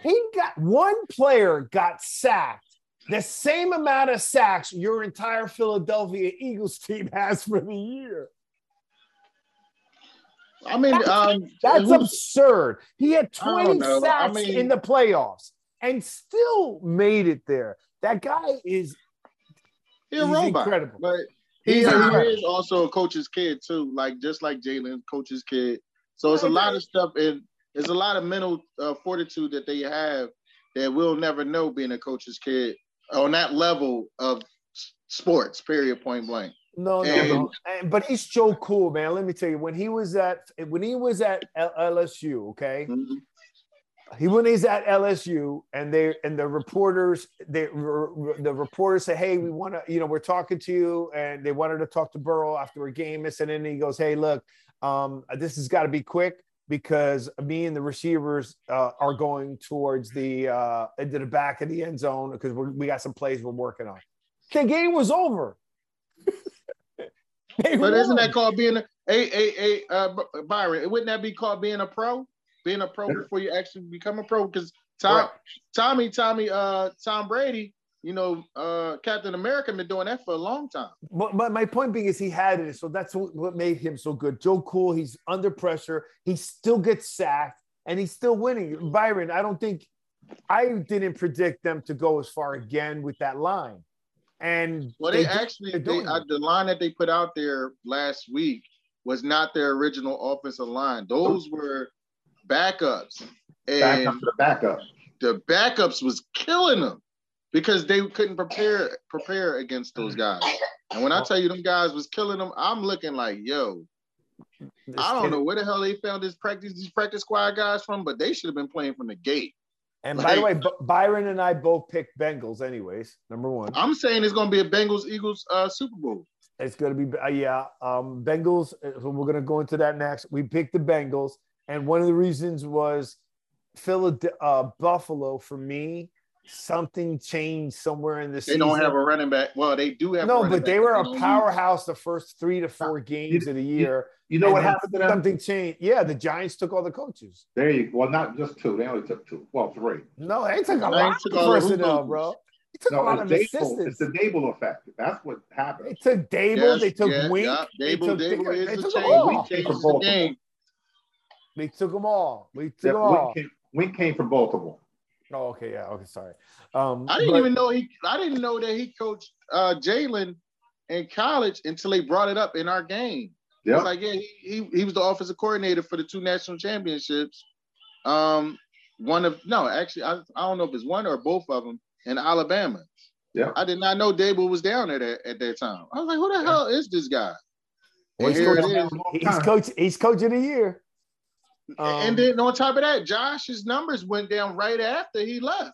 He got one player got sacked, the same amount of sacks your entire Philadelphia Eagles team has for the year. I mean, that's, um, that's absurd. He had twenty sacks I mean, in the playoffs and still made it there. That guy is he's a robot, incredible. But- He, he is also a coach's kid too, like just like Jalen, coach's kid. So it's a lot of stuff, and it's a lot of mental uh, fortitude that they have that we'll never know being a coach's kid on that level of sports. Period. Point blank. No, and, no, no. But he's so cool, man. Let me tell you, when he was at when he was at L S U, okay. Mm-hmm. He when he's at L S U and they and the reporters they the reporters say, hey, we want to, you know, we're talking to you, and they wanted to talk to Burrow after a game missing, and then he goes, hey, look, um, this has got to be quick because me and the receivers uh, are going towards the uh, into the back of the end zone because we got some plays we're working on. The game was over. But won. Isn't that called being a a a uh, Byron? Wouldn't that be called being a pro? Being a pro before you actually become a pro, because Tom, right. Tommy, Tommy, uh, Tom Brady, you know, uh, Captain America been doing that for a long time. But, but my point being is he had it, so that's what made him so good. Joe Cool, he's under pressure, he still gets sacked, and he's still winning. Byron, I don't think I didn't predict them to go as far again with that line. And well, they, they actually they, uh, the line that they put out there last week was not their original offensive line. Those were backups and Back up the backups. The backups was killing them because they couldn't prepare prepare against those guys. And when I tell you them guys was killing them, I'm looking like, yo, this I don't kid. know where the hell they found this practice these practice squad guys from, but they should have been playing from the gate. And like, by the way, B- Byron and I both picked Bengals, anyways. Number one, I'm saying it's going to be a Bengals Eagles uh, Super Bowl. It's going to be uh, yeah, um, Bengals. So we're going to go into that next. We picked the Bengals. And one of the reasons was Philadelphia, uh, Buffalo, for me, something changed somewhere in the season. They don't have a running back. Well, they do have no, a running back. No, but they were a powerhouse the first three to four games you, of the year. You, you know what happened to them? Something changed. Yeah, the Giants took all the coaches. There you go. Well, not just two. They only took two. Well, three. No, they took a lot of personnel, bro. They took no, a lot of Dable, assistants. It's the Daboll effect. That's what happened. They took Daboll. Yes, they took yes, Wink. Yeah. They took Daboll is the change. They took the game. They took them all. We took yeah, them all. Came, Wink came from Baltimore. Oh, okay, yeah, okay, sorry. Um, I didn't but, even know he. I didn't know that he coached uh, Jalen in college until they brought it up in our game. Yeah, like yeah, he, he he was the offensive coordinator for the two national championships. Um, one of no, actually, I I don't know if it's one or both of them in Alabama. Yeah. I did not know Daboll was down at that, at that time. I was like, who the hell is this guy? Well, here it is. He's coach. He's coach of the year. Um, and then on top of that, Josh's numbers went down right after he left.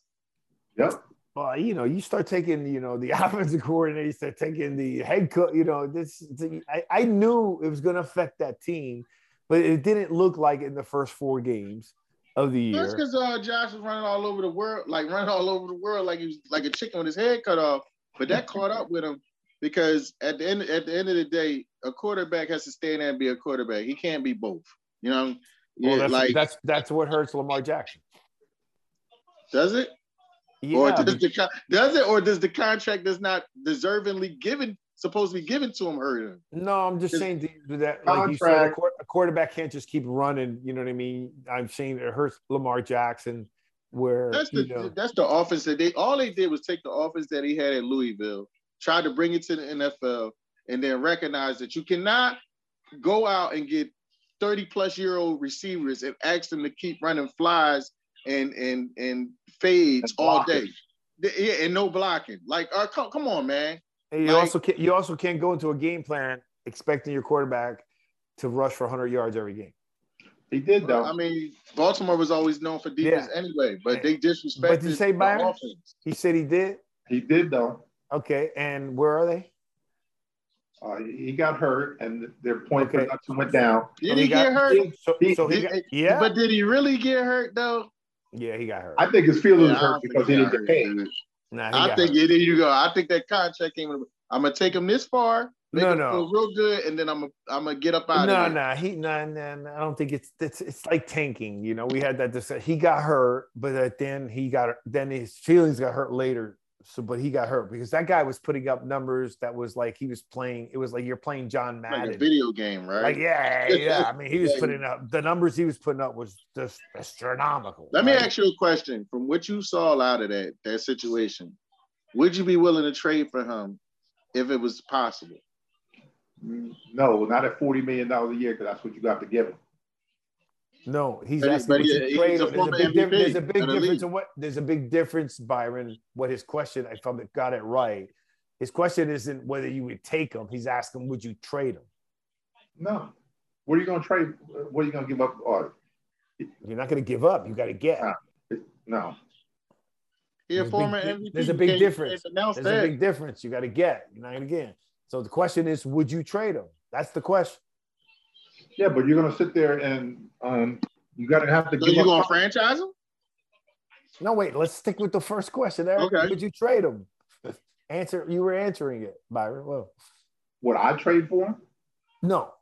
Yep. Well, you know, you start taking, you know, the offensive coordinator, you start taking the head coach, you know, this, I, I knew it was going to affect that team, but it didn't look like it in the first four games of the year. That's because uh, Josh was running all over the world, like running all over the world, like he was like a chicken with his head cut off, but that caught up with him because at the end, at the end of the day, a quarterback has to stay in there and be a quarterback. He can't be both, you know? Well, yeah, that's, like, that's that's what hurts Lamar Jackson. Does it? Yeah. Or does the does it or does the contract that's not deservingly given supposed to be given to him hurt him? No, I'm just saying that, like you said, a quarterback can't just keep running. You know what I mean? I'm saying it hurts Lamar Jackson. Where that's the you know, that's the offense that they all they did was take the offense that he had at Louisville, tried to bring it to the N F L, and then recognize that you cannot go out and get thirty-plus-year-old receivers and ask them to keep running flies and and and fades all day, yeah, and no blocking. Like, uh, come, come on, man. And you like, also can't, you also can't go into a game plan expecting your quarterback to rush for one hundred yards every game. They did though. I mean, Baltimore was always known for defense yeah. anyway, but they disrespected. But did you say Byron? Offense. He said he did. He did though. Okay, and where are they? Uh, he got hurt, and their point okay. production went down. Did he, he got, get hurt? So, he, so he got, yeah. But did he really get hurt, though? Yeah, he got hurt. I think his feelings yeah, hurt because he, he didn't get paid. Nah, I think yeah, there you go. I think that contract came with I'm gonna take him this far, make no, him no. feel real good, and then I'm gonna I'm gonna get up out no, of it. No, no, he no, no, no. I don't think it's it's it's like tanking. You know, we had that. Discussion. He got hurt, but then he got then his feelings got hurt later. So, but he got hurt because that guy was putting up numbers that was like he was playing. It was like you're playing John Madden, like a video game, right? Like, yeah, yeah. I mean, he was putting up the numbers he was putting up was just astronomical. Let right? me ask you a question: from what you saw out of that that situation, would you be willing to trade for him if it was possible? No, not at forty million dollars a year because that's what you got to give him. No, he's asking. There's a big difference. In what there's a big difference, Byron. What his question, if I got it right, his question isn't whether you would take him. He's asking, would you trade him? No. What are you going to trade? What are you going to give up? Or you're not going to give up. You got to get. No. no. He's a former M V P. There's a big difference. There's a big difference. You got to get. You're not going to get. So the question is, would you trade him? That's the question. Yeah, but you're going to sit there and um, you got to have to. So give you going to franchise him? No, wait. Let's stick with the first question. Eric. Okay. Would you trade him? Answer. You were answering it, Byron. Well, would I trade for him? No.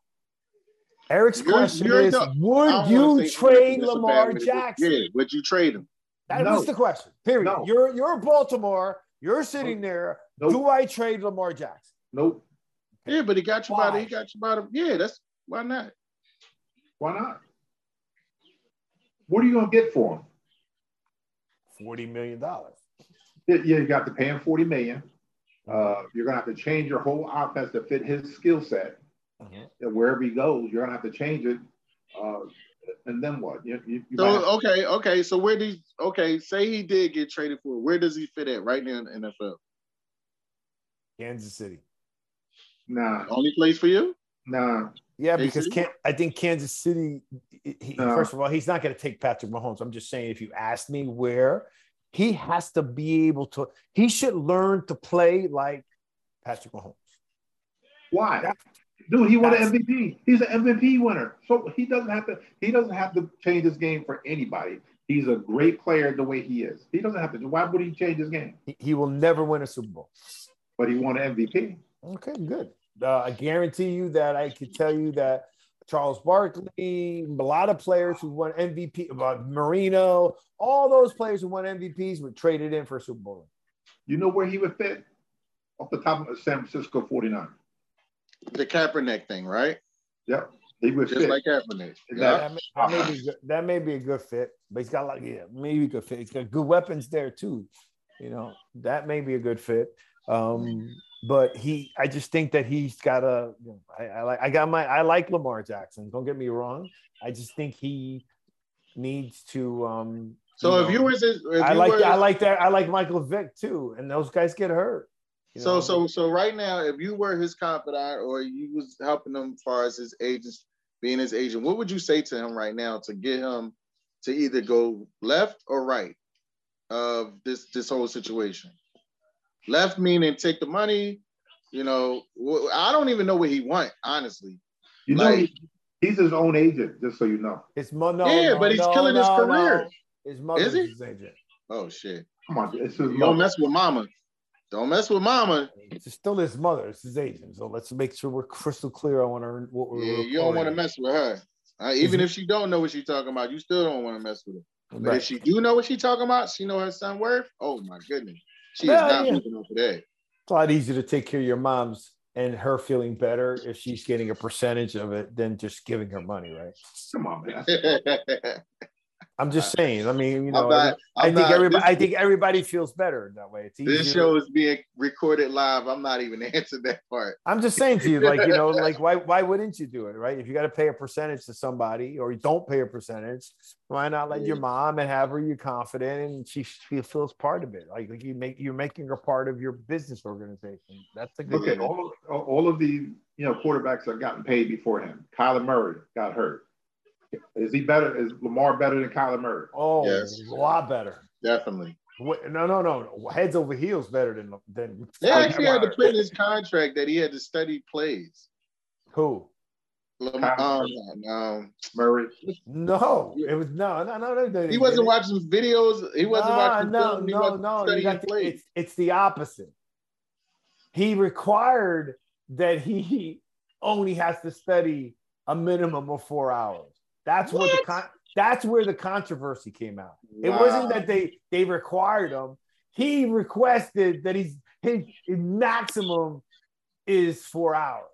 Eric's you're, question you're is: the, would you trade Lamar Jackson? Yeah. Would you trade him? That no. was the question. Period. No. You're you're Baltimore. You're sitting there. Nope. Do I trade Lamar Jackson? Nope. Yeah, but he got you by the. He got you by the. Yeah, that's. Why not? Why not? What are you going to get for him? forty million dollars. Yeah, you got to pay him forty million dollars. Uh, you're going to have to change your whole offense to fit his skill set. Mm-hmm. And wherever he goes, you're going to have to change it. Uh, and then what? You, you, you so, okay, to- okay. So where do you, okay, say he did get traded for, where does he fit at right now in the N F L? Kansas City. Nah. Only place for you? Nah. Yeah, because Can- I think Kansas City, he, no. first of all, he's not going to take Patrick Mahomes. I'm just saying if you ask me where, he has to be able to – he should learn to play like Patrick Mahomes. Why? That's, Dude, he won an M V P. He's an M V P winner. So he doesn't have to – he doesn't have to change his game for anybody. He's a great player the way he is. He doesn't have to – why would he change his game? He, he will never win a Super Bowl. But he won an M V P. Okay, good. Uh, I guarantee you that I could tell you that Charles Barkley, a lot of players who won M V P, uh, Marino, all those players who won M V Ps were traded in for a Super Bowl. You know where he would fit? Off the top of San Francisco forty-niners. The Kaepernick thing, right? Yep. He would Just fit. like Kaepernick. Exactly. Yeah, that, may, that, may be good, that may be a good fit, but he's got like, yeah, maybe a good fit. He's got good weapons there too. You know, that may be a good fit. Um, but he, I just think that he's got a, you know, I, I like, I got my, I like Lamar Jackson. Don't get me wrong. I just think he needs to, um, So you if know, you was, if I you like were, I like that. I like Michael Vick too, and those guys get hurt. So know? so so right now, if you were his confidant or you was helping him as far as his agents being his agent, what would you say to him right now to get him to either go left or right of this this whole situation? Left meaning take the money. You know, I don't even know what he wants, honestly. You like, know, he's his own agent, just so you know. It's no, yeah, no, but he's no, killing no, his career. No. His mother is his agent. Oh shit! Come on, it's his don't mother. mess with mama. Don't mess with mama. It's still his mother. It's his agent. So let's make sure we're crystal clear on her. What we're yeah, you don't want to mess with her, uh, even if she don't know what she's talking about. You still don't want to mess with her. Right. But if she do know what she's talking about, she know her son worth. Oh my goodness, she yeah, is not yeah. looking over that. It's a lot easier to take care of your mom's and her feeling better if she's getting a percentage of it than just giving her money, right? Come on, man. I'm just saying. I mean, you know, not, I think not, everybody. This, I think everybody feels better that way. It's easier. This show is being recorded live. I'm not even answering that part. I'm just saying to you, like, you know, like why why wouldn't you do it, right? If you got to pay a percentage to somebody, or you don't pay a percentage, why not let yeah. your mom and have her? You're confident, and she, she feels part of it. Like, like you make you're making her part of your business organization. That's the good. Okay, all of, all of the you know quarterbacks have gotten paid before him. Kyler Murray got hurt. Is he better? Is Lamar better than Kyler Murray? Oh, yes. A lot better. Definitely. What, no, no, no. Heads over heels better than than. They actually had to put in his contract that he had to study plays. Who? Lamar um, um, Murray. No, it was no, no, no. no he wasn't watching videos. He wasn't no, watching. No, film. He no, wasn't no. Studying got plays. The, it's, it's the opposite. He required that he only has to study a minimum of four hours. That's what? What the con- that's where the controversy came out. Wow. It wasn't that they they required him. He requested that he's his maximum is four hours.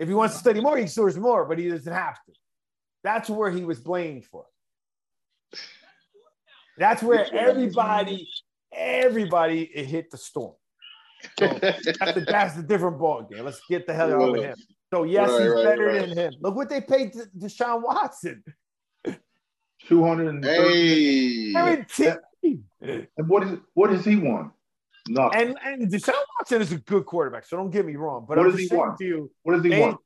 If he wants to study more, he stores more, but he doesn't have to. That's where he was blamed for. That's where everybody everybody it hit the storm. So that's, a, that's a different ball game. Let's get the hell out of him. So, yes, right, he's right, better right. than him. Look what they paid to Deshaun Watson. two hundred thirty Hey. And what is what does he want? Nothing. And, and Deshaun Watson is a good quarterback, so don't get me wrong. But what I'm does he want? To you, what does he they, want?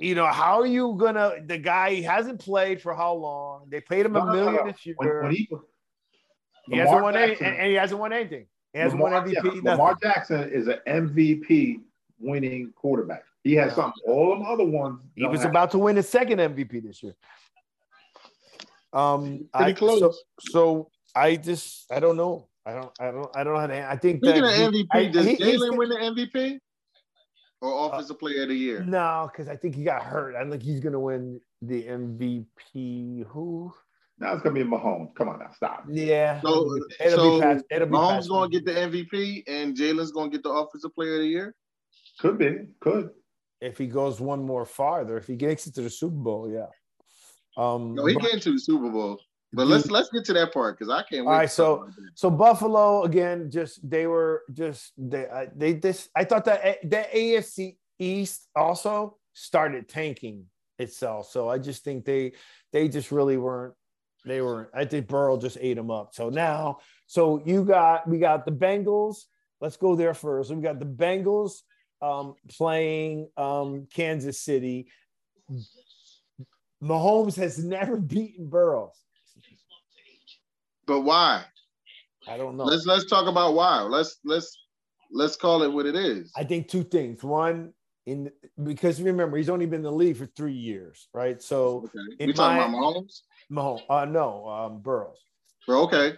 You know, how are you going to – the guy he hasn't played for how long? They paid him no, a million no, no. this year. When, when he, he hasn't won any, and he hasn't won anything. He hasn't Lamar, won M V P. Yeah, Lamar Jackson is an M V P-winning quarterback. He has something. All them other ones. He was have. about to win his second M V P this year. Um, I, close. So, so I just I don't know. I don't I don't I don't know how to. I think speaking that of he, M V P, I, does he, Jalen win the M V P or Offensive uh, Player of the Year? No, because I think he got hurt. I think he's gonna win the M V P. Who? Now it's gonna be Mahomes. Come on now, stop. Yeah. So, it'll so be past, it'll be Mahomes past gonna me. get the M V P and Jalen's gonna get the Offensive Player of the Year. Could be. Could. If he goes one more farther, if he gets it to the Super Bowl, yeah. Um, no, he came to the Super Bowl, but let's he, let's get to that part because I can't wait. All right, so so Buffalo again, just they were just they uh, they this. I thought that that A F C East also started tanking itself, so I just think they they just really weren't. They weren't. I think Burrow just ate them up. So now, so you got we got the Bengals. Let's go there first. We got the Bengals. Um, playing um, Kansas City. Mahomes has never beaten Burrow. But why? I don't know. Let's let's talk about why. Let's let's let's call it what it is. I think two things. One, in because remember he's only been in the league for three years, right? So okay. we talking about Mahomes? Mahomes. Uh, no, um, Burrow. Okay.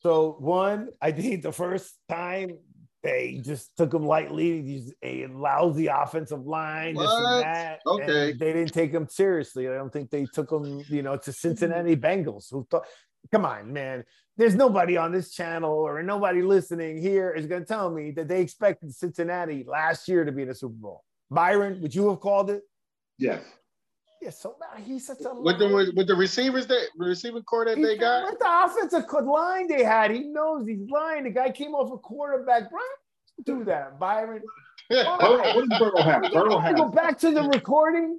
So one, I think the first time. They just took him lightly. He's a lousy offensive line, this what? and that. Okay. And they didn't take him seriously. I don't think they took him, you know, to Cincinnati Bengals. Who thought, come on, man. There's nobody on this channel or nobody listening here is going to tell me that they expected Cincinnati last year to be in the Super Bowl. Byron, would you have called it? Yes. Yeah, so he's such a with the with the receivers that receiving core that he, they got with the offensive line they had. He knows he's lying. The guy came off a quarterback. Bro, do that, Byron. Yeah. Burrow, right. What does Burrow have? Burrow has. Go back to the recording.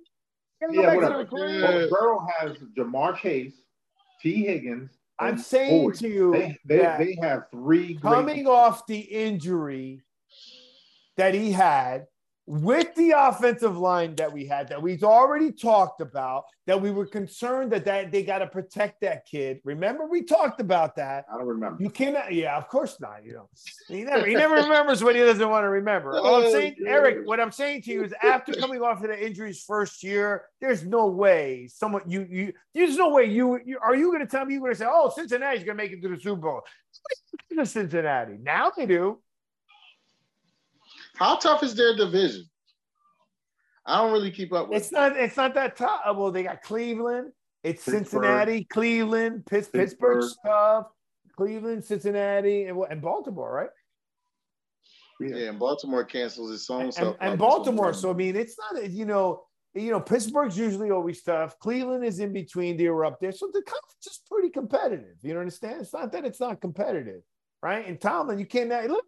Go yeah, back to the recording? Yeah. Burrow has Jamar Chase, T. Higgins, I'm saying Boy, to you they, they, that they have three coming great- off the injury that he had with the offensive line that we had, that we've already talked about, that we were concerned that, that they got to protect that kid. Remember, we talked about that. I don't remember. You cannot. Yeah, of course not. You know, he never, he never remembers what he doesn't want to remember. All I'm saying, Eric, what I'm saying to you is after coming off of the injuries first year, there's no way someone you, you, there's no way you, you are you going to tell me you're going to say, oh, Cincinnati's going to make it to the Super Bowl. What's Cincinnati? Now they do. How tough is their division? I don't really keep up with it's it. Not, it's not that tough. Well, they got Cleveland. It's Pittsburgh. Cincinnati, Cleveland, Pitts, Pittsburgh. Pittsburgh's tough, Cleveland, Cincinnati, and, and Baltimore, right? Yeah, and Baltimore cancels its own stuff. And, and Baltimore, so, I mean, it's not, you know, you know, Pittsburgh's usually always tough. Cleveland is in between. They were up there. So the conference is pretty competitive. You understand? It's not that it's not competitive, right? And Tomlin, you can't – look,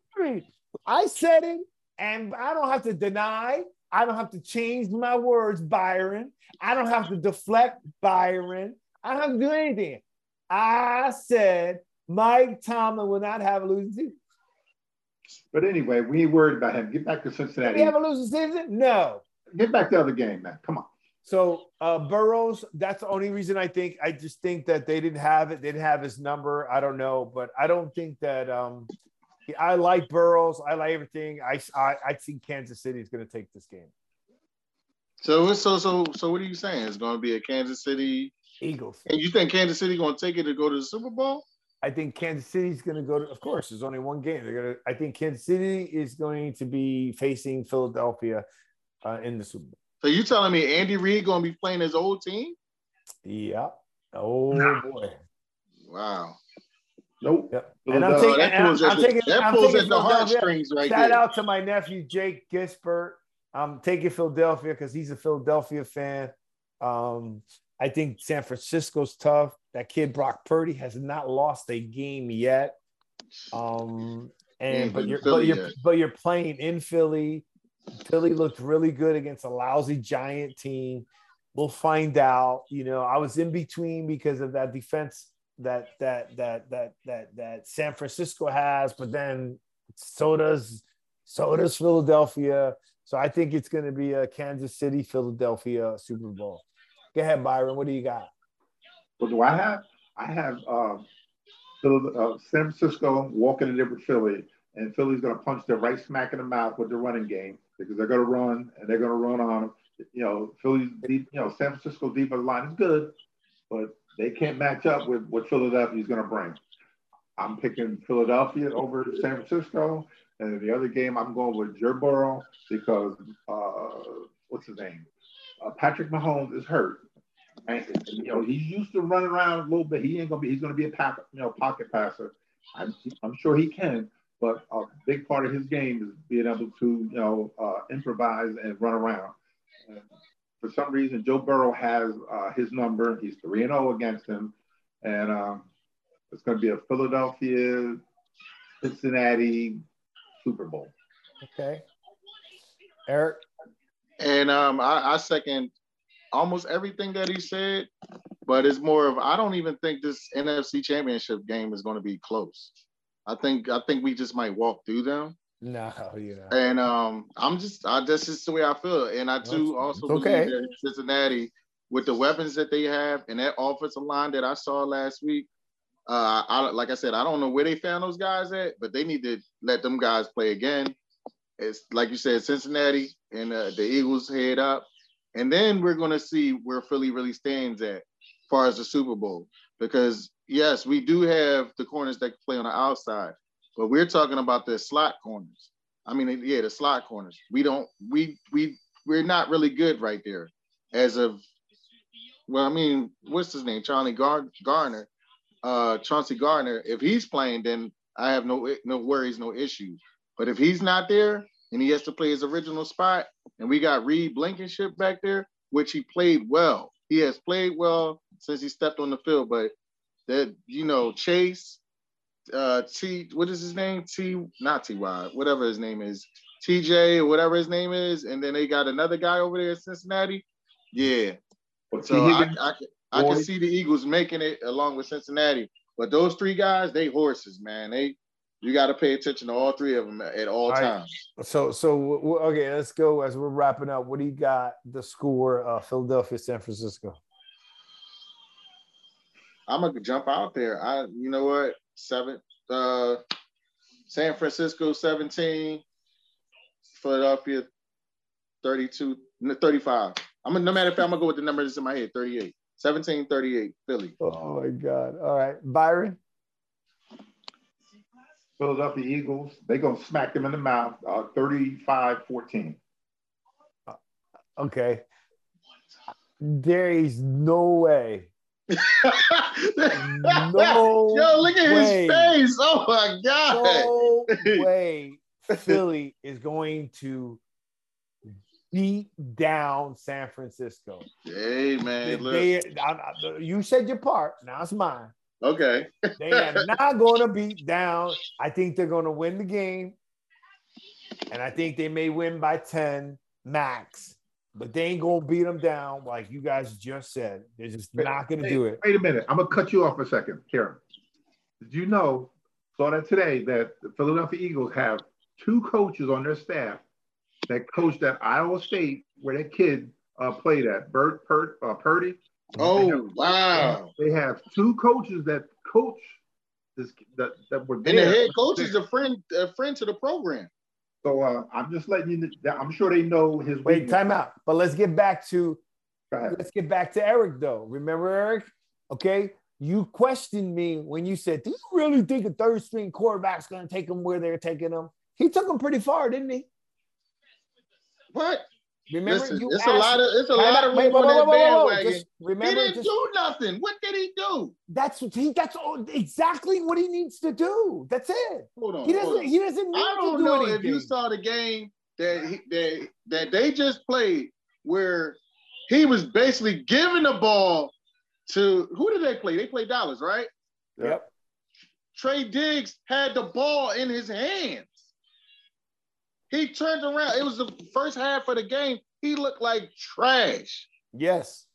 I said it. And I don't have to deny. I don't have to change my words, Byron. I don't have to deflect, Byron. I don't have to do anything. I said Mike Tomlin will not have a losing season. But anyway, we ain't worried about him. Get back to Cincinnati. Did he have a losing season? No. Get back to the other game, man. Come on. So uh, Burrows, that's the only reason I think. I just think that they didn't have it. They didn't have his number. I don't know. But I don't think that um, – I like Burrows. I like everything. I I, I think Kansas City is going to take this game. So so so so what are you saying? It's going to be a Kansas City Eagles. And you think Kansas City going to take it to go to the Super Bowl? I think Kansas City is going to go to. Of course, there's only one game. They're going to. I think Kansas City is going to be facing Philadelphia uh, in the Super Bowl. So you telling me Andy Reid going to be playing his old team? Yeah. Oh nah. boy. Wow. Nope. Yep. And I'm taking, that pulls at the heartstrings right there. Shout out to my nephew, Jake Gisbert. I'm taking Philadelphia because he's a Philadelphia fan. Um, I think San Francisco's tough. That kid, Brock Purdy, has not lost a game yet. Um, and but you're, but, you're, but you're playing in Philly. Philly looked really good against a lousy Giant team. We'll find out. You know, I was in between because of that defense. That that that that that that San Francisco has, but then so does so does Philadelphia. So I think it's going to be a Kansas City Philadelphia Super Bowl. Go ahead, Byron. What do you got? What do I have? I have uh, San Francisco walking in there with Philly, and Philly's going to punch them right smack in the mouth with the running game because they're going to run and they're going to run on them. You know, Philly's deep, you know, San Francisco defensive line is good, but they can't match up with what Philadelphia's going to bring. I'm picking Philadelphia over San Francisco. And the other game, I'm going with Joe Burrow because, uh, what's his name? Uh, Patrick Mahomes is hurt. And, you know, he's used to running around a little bit. He ain't going to be, he's going to be a pocket, you know, pocket passer. I'm, I'm sure he can, but a big part of his game is being able to, you know, uh, improvise and run around. And, for some reason, Joe Burrow has uh, his number. He's three and oh against him. And um, it's going to be a Philadelphia, Cincinnati Super Bowl. Okay. Eric? And um, I, I second almost everything that he said, but it's more of I don't even think this N F C Championship game is going to be close. I think I think we just might walk through them. No, you know. And um, I'm just, I, that's just the way I feel. And I too no, also okay. believe that Cincinnati, with the weapons that they have and that offensive line that I saw last week, uh, I, like I said, I don't know where they found those guys at, but they need to let them guys play again. It's like you said, Cincinnati and uh, the Eagles head up. And then we're going to see where Philly really stands at as far as the Super Bowl. Because, yes, we do have the corners that can play on the outside. But we're talking about the slot corners. I mean, yeah, the slot corners. We don't, we, we, we're not really good right there as of, well, I mean, what's his name? Chauncey Garner, uh, Chauncey Garner. If he's playing, then I have no, no worries, no issues. But if he's not there and he has to play his original spot and we got Reed Blankenship back there, which he played well. He has played well since he stepped on the field, but that, you know, Chase, Uh, T, what is his name? T, not T Y, whatever his name is, T J, or whatever his name is, and then they got another guy over there in Cincinnati. Yeah, so I, I, I, I can see the Eagles making it along with Cincinnati, But those three guys, they horses, man. They you got to pay attention to all three of them at all, all times. Right. So, so okay, let's go as we're wrapping up. What do you got the score? Uh, Philadelphia, San Francisco. I'm gonna jump out there. I, you know what, seven. Uh, San Francisco seventeen, Philadelphia thirty-two, thirty-five. I'm gonna, no matter if I'm gonna go with the number that's in my head, thirty-eight. seventeen thirty-eight, Philly. Oh, my God. All right. Byron? Philadelphia Eagles, they're going to smack them in the mouth, uh, thirty-five fourteen. Okay. There is no way. no Yo, look at way. his face. Oh, my God. No way Philly is going to beat down San Francisco. Hey, man. They, look. I, I, you said your part. Now it's mine. Okay. They are not going to beat down. I think they're going to win the game. And I think they may win by ten max. But they ain't going to beat them down like you guys just said. They're just wait, not going to do it. Wait a minute. I'm going to cut you off for a second, Karen. Did you know, saw that today, that the Philadelphia Eagles have two coaches on their staff that coached at Iowa State, where that kid uh, played at, Bert Pert, uh, Purdy. Oh, they have, wow. They have two coaches that coach this that, that were there. And the head coach is a friend, a friend to the program. So uh, I'm just letting you know, I'm sure they know his way. Wait, time out. But let's get back to let's get back to Eric though. Remember, Eric? Okay. You questioned me when you said, do you really think a third string quarterback's gonna take them where they're taking them? He took them pretty far, didn't he? What? Remember, Listen, you it's asked, a lot of it's a lot of room on that bandwagon. Remember, he didn't just, do nothing. What did he do? That's what he. That's all, exactly what he needs to do. That's it. Hold on. He doesn't. On. He doesn't need I don't to do know anything. If you saw the game that he, that that they just played, where he was basically giving the ball to who did they play? They played Dallas, right? Yep. Trey Diggs had the ball in his hands. He turned around. It was the first half of the game. He looked like trash. Yes.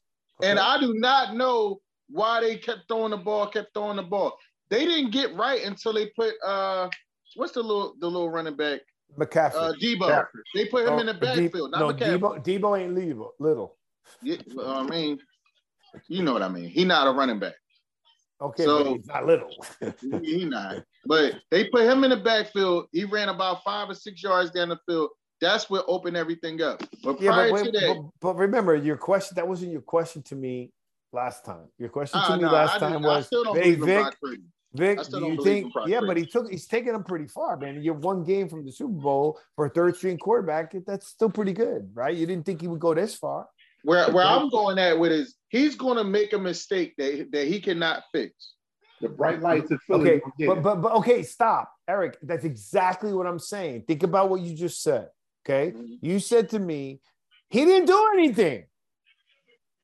Okay. And I do not know why they kept throwing the ball, kept throwing the ball. They didn't get right until they put uh, what's the little the little running back? McCaffrey. Uh, Debo. McCaffrey. They put him oh, in the backfield. De- not no, Debo, Debo ain't little. little. Yeah, well, I mean, you know what I mean. He's not a running back. Okay, so, but he's not little. he, he not. But they put him in the backfield. He ran about five or six yards down the field. That's what opened everything up. But yeah, prior but, to that, but, but remember your question. That wasn't your question to me last time. Your question to uh, me no, last I time did, was, "Hey, Vic, Vic, do you think?" Yeah, but he took. He's taking him pretty far, man. You're one game from the Super Bowl for a third string quarterback. That's still pretty good, right? You didn't think he would go this far. Where where I'm going at with is he's going to make a mistake that, that he cannot fix. The bright lights of Philly. Okay, but, but, but okay, stop. Eric, that's exactly what I'm saying. Think about what you just said, okay? Mm-hmm. You said to me, he didn't do anything,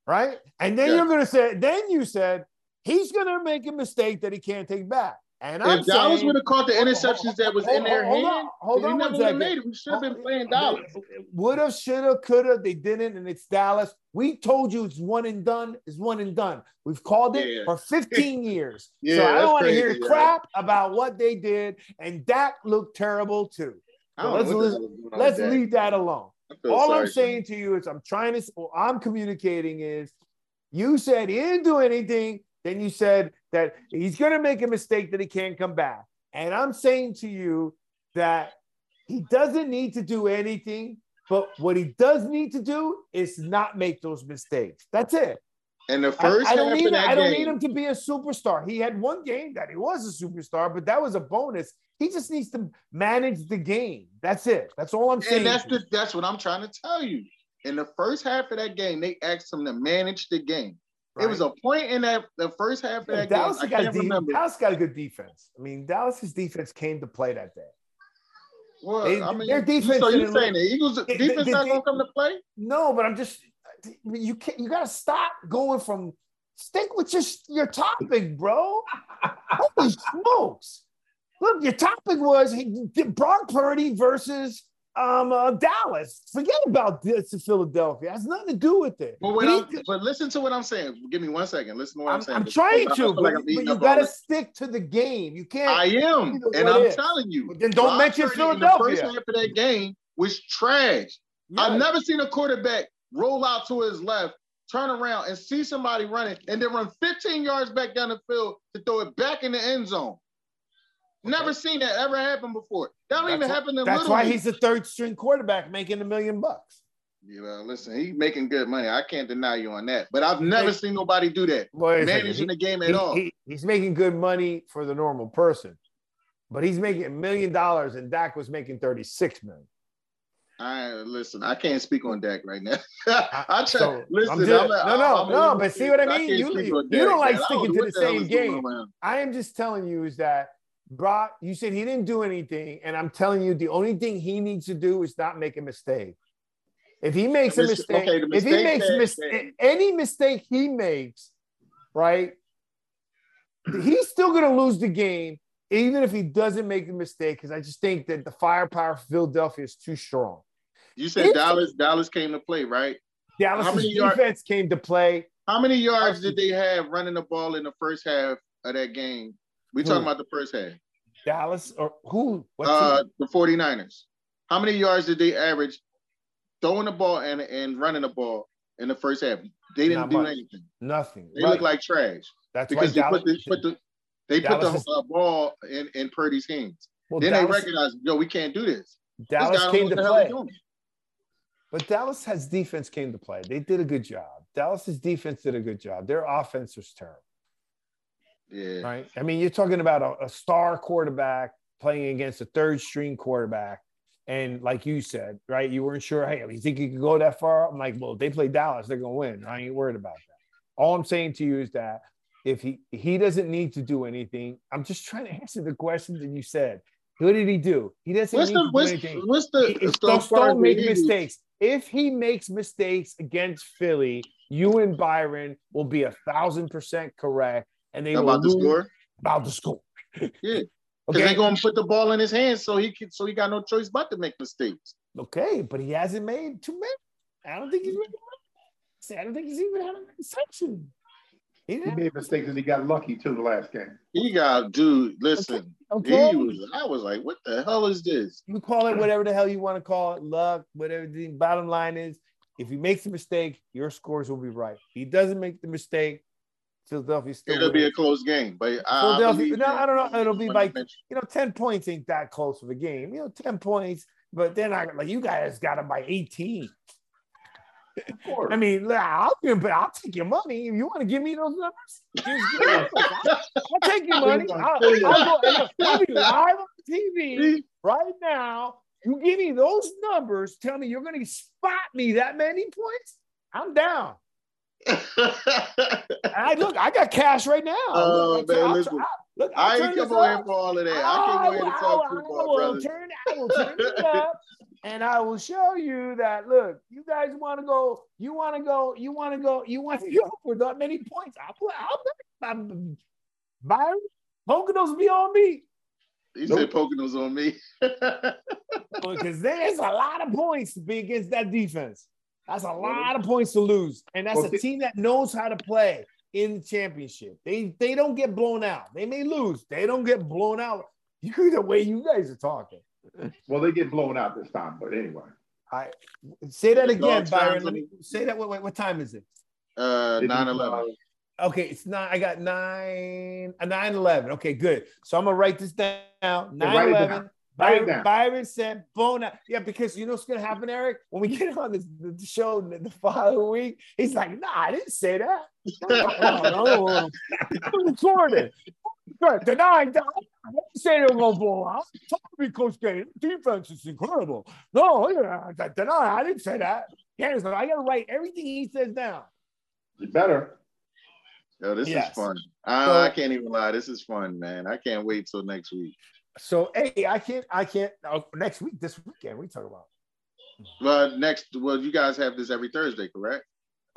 right? And then yeah. you're going to say, then you said, he's going to make a mistake that he can't take back. And I'm if Dallas would have caught the interceptions that was hold, in their hold, hand, hold on, hold on, we never made it. We should have been playing Dallas. Would have, should have, could have. They didn't, and it's Dallas. We told you it's one and done. It's one and done. We've called it yeah. for fifteen years. yeah, so I don't want to hear right? crap about what they did, and that looked terrible too. So let's let's, let's that. leave that alone. All sorry, I'm saying man. to you is, I'm trying to. Well, I'm communicating is, you said he didn't do anything. Then you said that he's going to make a mistake that he can't come back. And I'm saying to you that he doesn't need to do anything, but what he does need to do is not make those mistakes. That's it. And the first I, I don't, need, I don't game, need him to be a superstar. He had one game that he was a superstar, but that was a bonus. He just needs to manage the game. That's it. That's all I'm saying. And that's, the, that's what I'm trying to tell you. In the first half of that game, they asked him to manage the game. Right. It was a point in that the first half of yeah, that Dallas game. Got I can't de- remember. Dallas got a good defense. I mean, Dallas's defense came to play that day. Well, they, I mean, their defense. So you're saying the Eagles' defense the, the, the, not going to come to play? No, but I'm just you can't. You got to stop going from stick with your your topic, bro. Holy smokes! Look, your topic was Brock Purdy versus um, uh, Dallas. Forget about this in Philadelphia. It has nothing to do with it. But, he, but listen to what I'm saying. Give me one second. Listen to what I'm, I'm saying. I'm trying to, but, like but you got to stick to the game. You can't. I am, and I'm telling you. Then don't Brock mention Purdy Philadelphia. The first half of that game was trash. Yeah. I've never seen a quarterback roll out to his left, turn around, and see somebody running, and then run fifteen yards back down the field to throw it back in the end zone. Never seen that ever happen before. That don't that's even happen in Little League. That's why he's a third-string quarterback making a million bucks. You know, listen, he's making good money. I can't deny you on that. But I've never seen nobody do that, managing the game at all. He, he's making good money for the normal person. But he's making a million dollars, and Dak was making thirty-six million dollars. I listen. I can't speak on Dak right now. I try, so, listen. I'm just, I'm, I'm, no, no, I'm, no. I'm, but see what I mean. I you, Dak, you don't like man. sticking to the, the same game. I am just telling you is that Brock. You said he didn't do anything, and I'm telling you the only thing he needs to do is not make a mistake. If he makes mis- a mistake, okay, mistake, if he makes mis- any mistake he makes, right, he's still going to lose the game, even if he doesn't make the mistake. Because I just think that the firepower for Philadelphia is too strong. You said it's, Dallas. Dallas came to play, right? Dallas' defense yards, came to play. How many yards did they have running the ball in the first half of that game? We're who? talking about the first half. Dallas or who? What's uh, the 49ers. How many yards did they average throwing the ball and, and running the ball in the first half? They didn't Not do much. anything. Nothing. They right. look like trash. That's because they put the, put the they Dallas put the is, uh, ball in, in Purdy's hands. Well, then Dallas, they recognized, yo, we can't do this. Dallas this came to play. But Dallas has defense came to play. They did a good job. Dallas's defense did a good job. Their offense was terrible. Yeah. Right. I mean, you're talking about a, a star quarterback playing against a third string quarterback. And like you said, right, you weren't sure, hey, you think you could go that far? I'm like, well, if they play Dallas, they're going to win. I ain't worried about that. All I'm saying to you is that if he, he doesn't need to do anything, I'm just trying to answer the question that you said. What did he do? He doesn't what's need the, to do what's, anything. What's the, he, so don't make mistakes. If he makes mistakes against Philly, you and Byron will be a thousand percent correct, and they about will the score. About the score. Yeah, because okay? They're gonna put the ball in his hands, so he can, so he got no choice but to make mistakes. Okay, but he hasn't made too many. I don't think he's made. I don't think he's even had an interception. He, he made mistakes and he got lucky too the last game. He got, dude, listen. Okay. He was, I was like, what the hell is this? You call it whatever the hell you want to call it, luck, whatever the bottom line is. If he makes a mistake, your scores will be right. If he doesn't make the mistake, Philadelphia still It'll wins. be a close game. But Philadelphia, I, no, I don't know. It'll be like, you know, ten points ain't that close of a game. You know, ten points, but then I like you guys got them by eighteen. I mean, I'll give, but I'll take your money if you want to give me those numbers. Just give me those numbers. I'll, I'll take your money. I'll, I'll, go, I'll be live on T V right now. You give me those numbers. Tell me you're going to spot me that many points. I'm down. I look. I got cash right now. Oh, look, man, I'll, listen. I'll, look, I'll I ain't come over here for all of that. I, I can't go here to talk to you, I will brother. turn. I will turn it up. And I will show you that, look, you guys want to go, you want to go, you want to go, you want to go for that many points. I'll play, I'll play. I'm, Byron, Poconos be on me. He nope. said Poconos on me. Because there's a lot of points to be against that defense. That's a lot of points to lose. And that's okay. a team that knows how to play in the championship. They, they don't get blown out. They may lose. They don't get blown out. You hear the way you guys are talking. Well, they get blown out this time, but anyway. I say that again, Byron. Let me say that. Wait, wait, what time is it? Uh, nine eleven. Okay, it's nine. I got nine. A nine eleven. Okay, good. So I'm gonna write this down. Nine eleven. Byron, Byron said blown out. Yeah, because you know what's gonna happen, Eric. When we get on this, the show the following week, he's like, "Nah, I didn't say that. No, I'm recording." Right, the nine, I didn't say they were going to blow out. Talk to me, Coach K. Defense is incredible. No, yeah, the nine, I didn't say that. Yeah, so I got to write everything he says down. You better. Yo, this yes. is fun. I, so, I can't even lie. This is fun, man. I can't wait till next week. So, hey, I can't, I can't. Oh, next week, this weekend, we talk about. Well, next, well, you guys have this every Thursday, correct?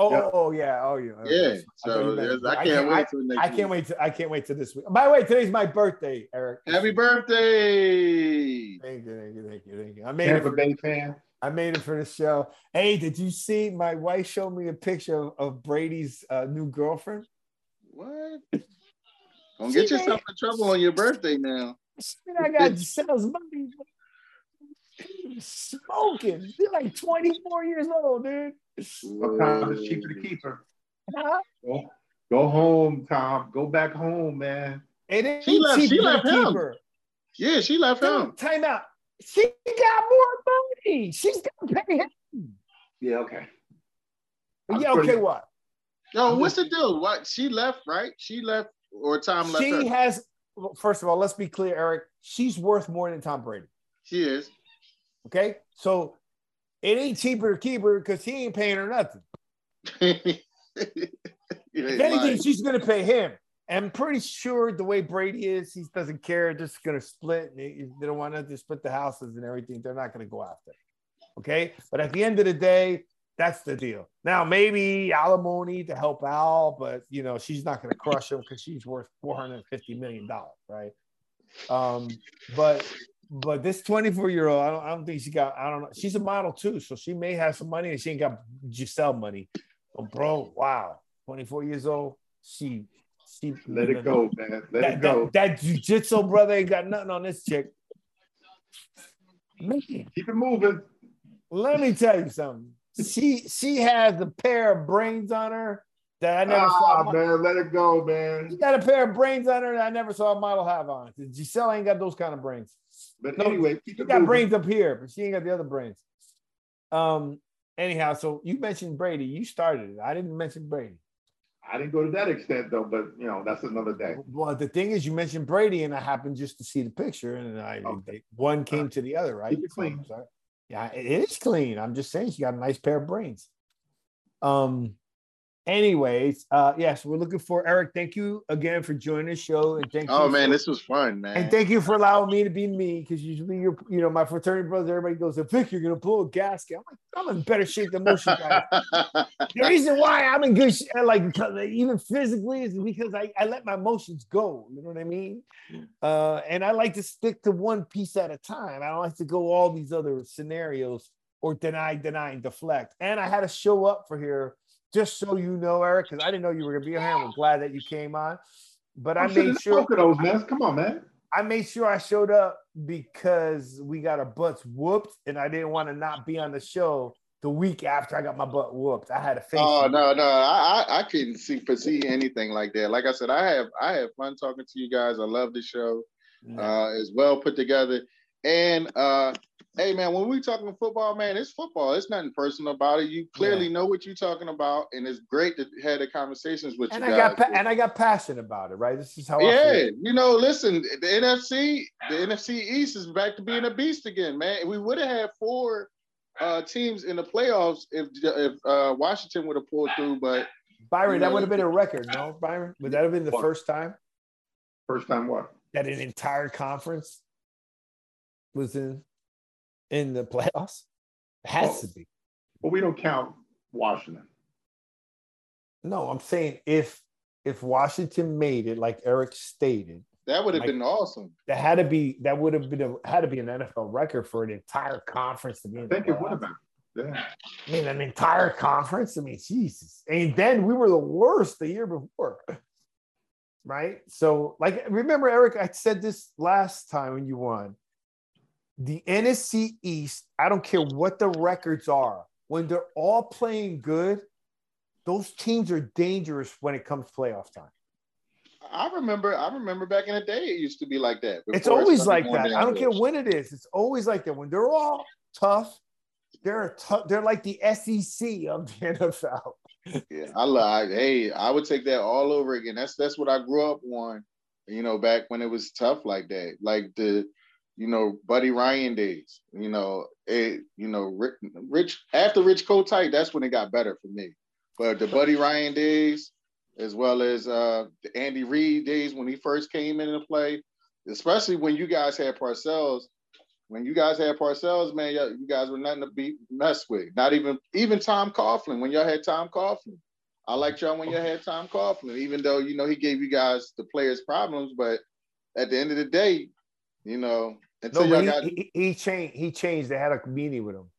Oh, yep. oh yeah, oh yeah. Yeah. So I, yes, I, can't I can't wait till next I, week. I can't wait to I can't wait to this week. By the way, today's my birthday, Eric. Happy birthday! Thank you, thank you, thank you, thank you. I made Tampa it for Bay fan. I made it for the show. Hey, did you see my wife showed me a picture of, of Brady's uh, new girlfriend? What? Don't get yourself in trouble on your birthday now. I got sales money. Smoking. You're like twenty-four years old, dude. Sometimes it's cheaper to keep her. Huh? Go, go home, Tom. Go back home, man. It ain't she left, she left him. Keeper. Yeah, she left dude, him. Time out. She got more money. She's gonna pay him. Yeah, okay. I'm yeah, okay, pretty... what? Yo, what's the deal? What she left, right? She left or Tom left. She her. has first of all, let's be clear, Eric. She's worth more than Tom Brady. She is. Okay, so it ain't cheaper to keep her because he ain't paying her nothing. If anything, lying. she's gonna pay him. I'm pretty sure the way Brady is, he doesn't care. They're just gonna split. They, they don't want to split the houses and everything. They're not gonna go after. Okay, but at the end of the day, that's the deal. Now maybe alimony to help out, but you know she's not gonna crush him because she's worth four hundred fifty million dollars, right? Um, but. But this twenty-four-year-old, I don't, I don't think she got, I don't know. She's a model too, so she may have some money and she ain't got Giselle money. But bro, wow, twenty-four years old, she, she let it go, know. man. Let that, it go. That, that jiu-jitsu brother ain't got nothing on this chick. Man. Keep it moving. Let me tell you something. She she has a pair of brains on her that I never ah, saw. Ah, man, let it go, man. She got a pair of brains on her that I never saw a model have on. Giselle ain't got those kind of brains. But no, anyway, she got moving. brains up here, but she ain't got the other brains. Um. Anyhow, so you mentioned Brady. You started it. I didn't mention Brady. I didn't go to that extent, though. But you know, that's another day. Well, the thing is, you mentioned Brady, and I happened just to see the picture, and I okay. they, one came right. to the other, right? Keep it clean. So, yeah, it is clean. I'm just saying, she got a nice pair of brains. Um. Anyways, uh, yes, yeah, so we're looking for Eric. Thank you again for joining the show, and thank. Oh you man, for, this was fun, man. And thank you for allowing me to be me, because usually you're, you know, my fraternity brothers, everybody goes, "Vic, you're gonna blow a gasket." I'm like, I'm in better shape than most of you guys. The reason why I'm in good, sh- like even physically, is because I, I let my emotions go. You know what I mean? Uh, and I like to stick to one piece at a time. I don't like to go all these other scenarios or deny, deny, and deflect. And I had to show up for here. Just so you know, Eric, because I didn't know you were gonna be here. I'm glad that you came on, but I, I made sure. Those, man. Come on, man. I made sure I showed up because we got our butts whooped, and I didn't want to not be on the show the week after I got my butt whooped. I had a face. Oh no, no, I I, I couldn't see foresee anything like that. Like I said, I have I have fun talking to you guys. I love the show. Mm-hmm. Uh, it's well put together, and. uh Hey, man, when we talking football, man, it's football. It's nothing personal about it. You clearly yeah. know what you're talking about, and it's great to have the conversations with and you I guys. Got pa- and I got passionate about it, right? This is how yeah, I feel. Yeah, you know, listen, the N F C, the N F C East is back to being a beast again, man. We would have had four uh, teams in the playoffs if if uh, Washington would have pulled through, but... Byron, you know, that would have been a record, no, Byron? Would that have been the what? first time? First time what? That an entire conference was in... in the playoffs? It has well, to be. Well, we don't count Washington. No, I'm saying if if Washington made it, like Eric stated, that would have like, been awesome. That had to be that would have been a, had to be an N F L record for an entire conference to be. I in think the it would have been. Yeah. I mean, an entire conference. I mean, Jesus. And then we were the worst the year before. Right? So, like, remember, Eric, I said this last time when you won. The N F C East, I don't care what the records are, when they're all playing good, those teams are dangerous when it comes playoff time. I remember I remember back in the day it used to be like that. It's always like that. I don't care when it is. It's always like that. When they're all tough, they're tough, they're like the S E C of the N F L. Yeah, I love hey, I would take that all over again. That's that's what I grew up on, you know, back when it was tough like that. Like the You know, Buddy Ryan days. You know, it. You know, Rich, Rich after Rich Kotite, that's when it got better for me. But the Buddy Ryan days, as well as uh, the Andy Reid days when he first came into play, especially when you guys had Parcells, when you guys had Parcells, man, you guys were nothing to be messed with. Not even even Tom Coughlin, when y'all had Tom Coughlin. I liked y'all when y'all had Tom Coughlin, even though, you know, he gave you guys the players problems. But at the end of the day, you know, until no, y'all he, got he, he changed. He changed. They had a meeting with him.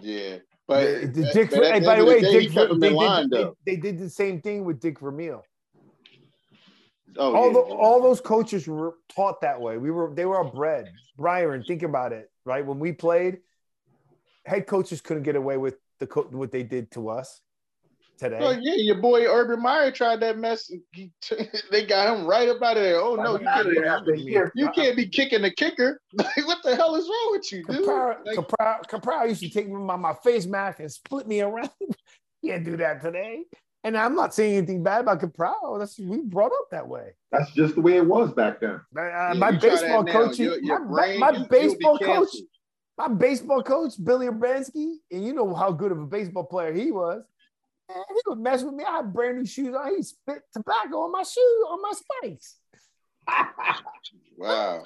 Yeah, but, yeah, but, Dick, but hey, by the way, the day, Dick, they, they, did, they, they did the same thing with Dick Vermeil. Oh, all, yeah. the, all those coaches were taught that way. We were, they were all bred. Byron, think about it, right? When we played, head coaches couldn't get away with the co- what they did to us today. Oh yeah, your boy Urban Meyer tried that mess. He t- they got him right up out of there. Oh no, you can't, there, you can't be kicking the kicker. Like, what the hell is wrong with you, dude? Kaprow, like, Kaprow, Kaprow used to take me by my face mask and split me around. Can't do that today. And I'm not saying anything bad about Kaprow. That's we brought up that way. That's just the way it was back then. Uh, yeah, my baseball coach, your, your my, my is, baseball coach, my baseball coach, Billy Urbanski, and you know how good of a baseball player he was. Man, he would mess with me. I had brand new shoes on. He spit tobacco on my shoe, on my spikes. Wow.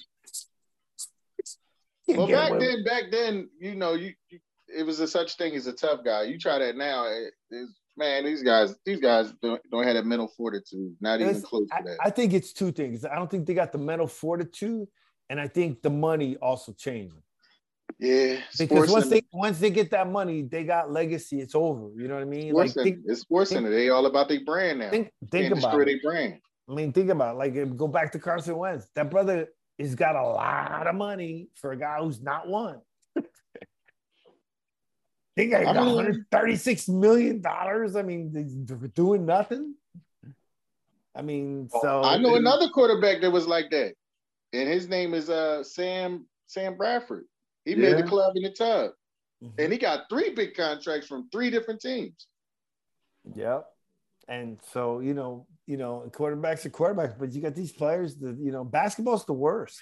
Well, back then, me. back then, you know, you, you it was a such thing as a tough guy. You try that now, it, it's Man, these guys, these guys don't, don't have that mental fortitude. Not even it's, close to that. I, I think it's two things. I don't think they got the mental fortitude, and I think the money also changing. Yeah, because once they once they get that money, they got legacy. It's over. You know what I mean? Like, think, it's sports center. They all about their brand now. Think, think about it. Their brand. I mean, think about it. Like, go back to Carson Wentz. That brother has got a lot of money for a guy who's not one. They got I mean, one hundred thirty-six million dollars. I mean, they're doing nothing. I mean, so I know they, another quarterback that was like that, and his name is uh Sam Sam Bradford. He yeah. made the club in the tub, mm-hmm. and he got three big contracts from three different teams. Yeah, and so you know, you know, quarterbacks are quarterbacks, but you got these players. That, you know, basketball's the worst,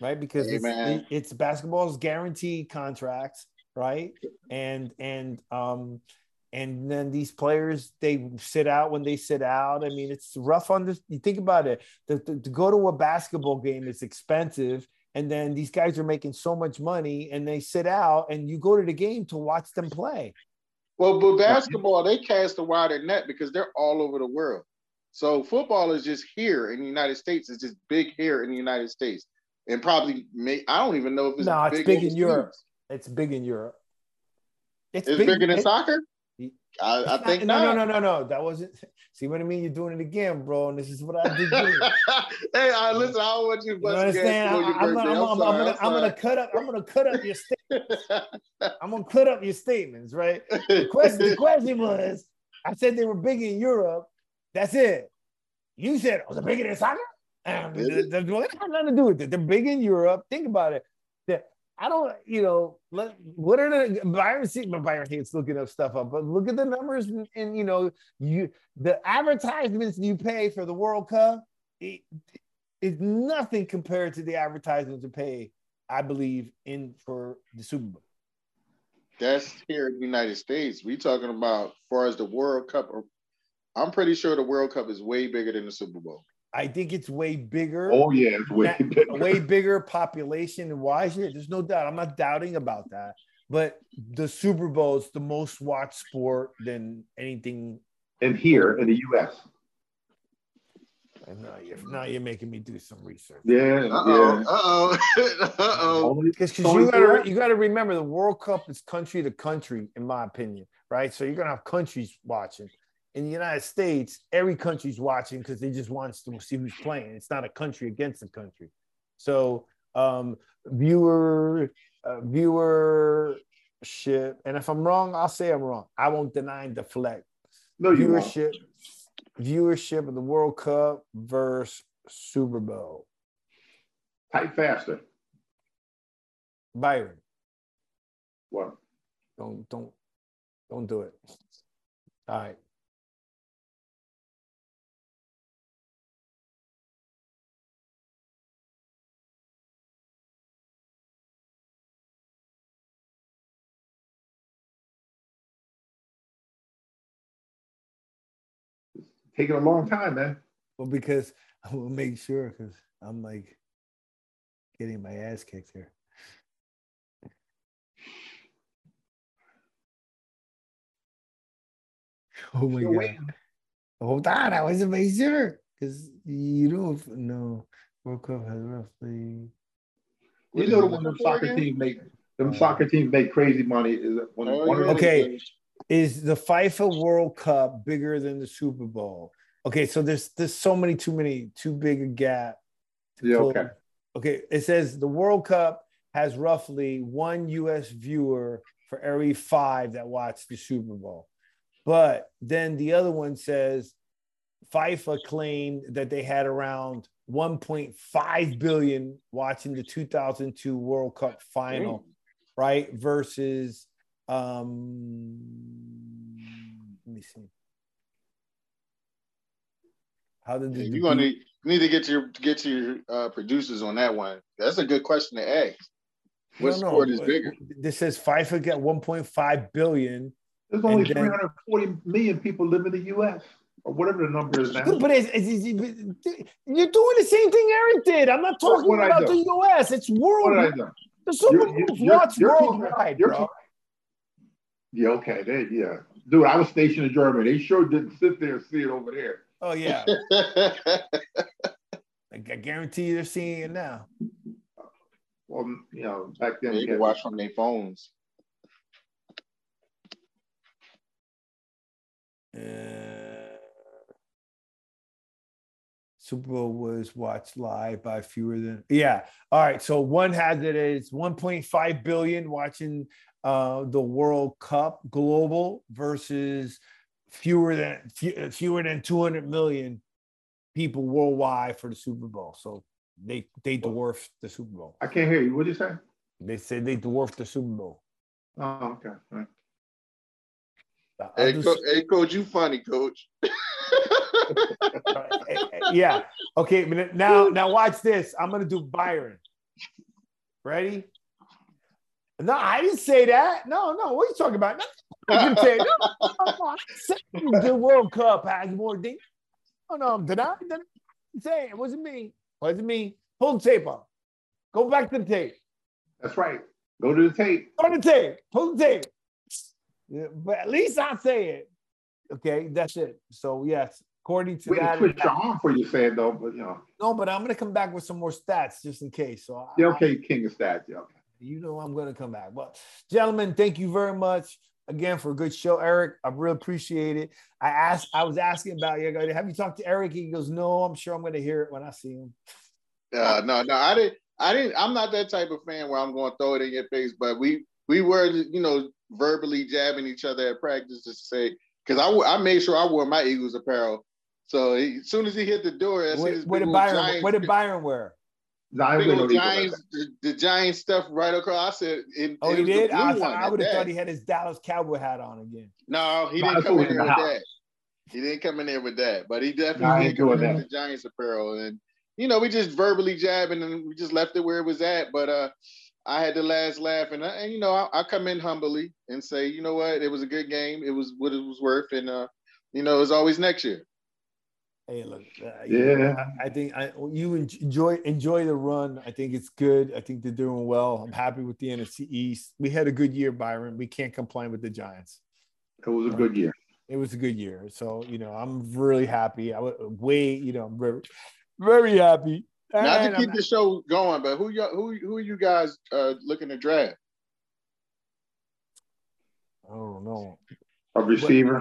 right? Because hey, it's, it's basketball's guaranteed contracts. Right. And, and, um, and then these players, they sit out when they sit out. I mean, it's rough on this. You think about it, the, the, to go to a basketball game is expensive. And then these guys are making so much money and they sit out and you go to the game to watch them play. Well, but basketball, they cast a wider net because they're all over the world. So football is just here in the United States. It's just big here in the United States. And probably, may, I don't even know if it's no, big, it's big in Europe. It's big in Europe. It's, it's big, bigger than it, soccer? I, I think not, not. No, no, no, no, no. That wasn't. See what I mean? You're doing it again, bro. And this is what I did. Hey, I, listen, I don't want you to bust understand? I, I'm, gonna, I'm, I'm, sorry, I'm, gonna, I'm gonna cut up. I'm gonna cut up your statements. I'm gonna cut up your statements, right? The question, the question was, I said they were big in Europe. That's it. You said, was it bigger than soccer? Um, it has nothing to do with it. They're big in Europe. Think about it. They're, I don't, you know, let, what are the Byron? Byron hates looking up stuff up, but look at the numbers and, and you know, you the advertisements you pay for the World Cup is it, nothing compared to the advertisements you pay, I believe, in for the Super Bowl. That's here in the United States. We're talking about as far as the World Cup. I'm pretty sure the World Cup is way bigger than the Super Bowl. I think it's way bigger. Oh, yeah, it's way bigger. Way bigger population and wise. Yeah, there's no doubt. I'm not doubting about that. But the Super Bowl is the most watched sport than anything. And here in the U S. And now you're, now you're making me do some research. Yeah. Uh-oh. Yeah. Uh-oh. Uh-oh. Because you got you to remember the World Cup is country to country, in my opinion, right? So you're going to have countries watching. In the United States, every country's watching because they just want to see who's playing. It's not a country against a country. So um, viewer, uh, viewership, and if I'm wrong, I'll say I'm wrong. I won't deny and deflect. No, you viewership, won't. Viewership of the World Cup versus Super Bowl. Type faster, Byron. What? Don't don't don't do it. All right. Taking a long time, man. Well, because I will make sure, because I'm like, getting my ass kicked here. Oh my You're God. Waiting. Hold on. I wasn't making sure. Because you don't know. World Cup has roughly. You know the one them soccer teams make. Them uh, soccer teams make crazy money. Is one, oh, one okay. Is the FIFA World Cup bigger than the Super Bowl? Okay, so there's there's so many too many too big a gap. Yeah. Pull. Okay. Okay. It says the World Cup has roughly one U S viewer for every five that watch the Super Bowl. But then the other one says FIFA claimed that they had around one point five billion watching the two thousand two World Cup final, mm. right? Versus, um, let me see. How did the, you're gonna need, you need to get to your get to your uh, producers on that one? That's a good question to ask. What sport is bigger? This says FIFA got one point five billion. There's only then, three hundred forty million people live in the U S or whatever the number is now. But it's, it's, it's, you're doing the same thing Eric did. I'm not talking about the U S. It's worldwide. The Super Bowl's watched worldwide, bro. Yeah, okay. They, yeah. Dude, I was stationed in Germany. They sure didn't sit there and see it over there. Oh, yeah. I guarantee you they're seeing it now. Well, you know, back then. They could watch from their phones. Uh, Super Bowl was watched live by fewer than yeah. All right, so one has it is one point five billion watching uh, the World Cup global versus fewer than few, fewer than two hundred million people worldwide for the Super Bowl. So they they dwarfed the Super Bowl. I can't hear you. What did you say? They said they dwarfed the Super Bowl. Oh, okay. All right. Hey, just, co- hey, coach, you funny, coach. Yeah. Okay. Now, now, watch this. I'm gonna do Byron. Ready? No, I didn't say that. No, no. What are you talking about? I say, no, no, no, no. The World Cup has more than. Oh no, did I? Did I say it? It wasn't me. It wasn't me. Pull the tape up. Go back to the tape. That's right. Go to the tape. Go to the tape. Pull the tape. Yeah, but at least I say it. Okay, that's it. So yes, according to Wait, that, twist your arm for you saying though, but you know. No, but I'm gonna come back with some more stats just in case. So yeah, okay, I, king of stats. Yeah, okay. You know I'm gonna come back. But gentlemen, thank you very much again for a good show, Eric. I really appreciate it. I asked, I was asking about you. Have you talked to Eric? He goes, no. I'm sure I'm gonna hear it when I see him. Uh, no, no, I didn't. I didn't. I'm not that type of fan where I'm gonna throw it in your face. But we we were, you know. verbally jabbing each other at practice to say, because I, I made sure I wore my Eagles apparel. So he, as soon as he hit the door, I what, what did Byron? Giants, what did Byron wear? Giants, the, the Giants stuff right across. I said, it, "Oh, it he did." I, I would have thought he had his Dallas Cowboy hat on again. No, he didn't come in there with that. He didn't come in there with that, but he definitely did come in there with the Giants apparel. And you know, we just verbally jabbing, and we just left it where it was at. But uh. I had the last laugh, and, I, and you know, I, I come in humbly and say, you know what, it was a good game. It was what it was worth, and, uh, you know, it was always next year. Hey, look, uh, yeah, know, I, I think I, you enjoy enjoy the run. I think it's good. I think they're doing well. I'm happy with the N F C East. We had a good year, Byron. We can't complain with the Giants. It was a good year. It was a good year. So, you know, I'm really happy. I was way, you know, I'm very, very happy. All Not right, to keep I'm the not. show going, but who who who are you guys uh, looking to draft? I don't know. A receiver,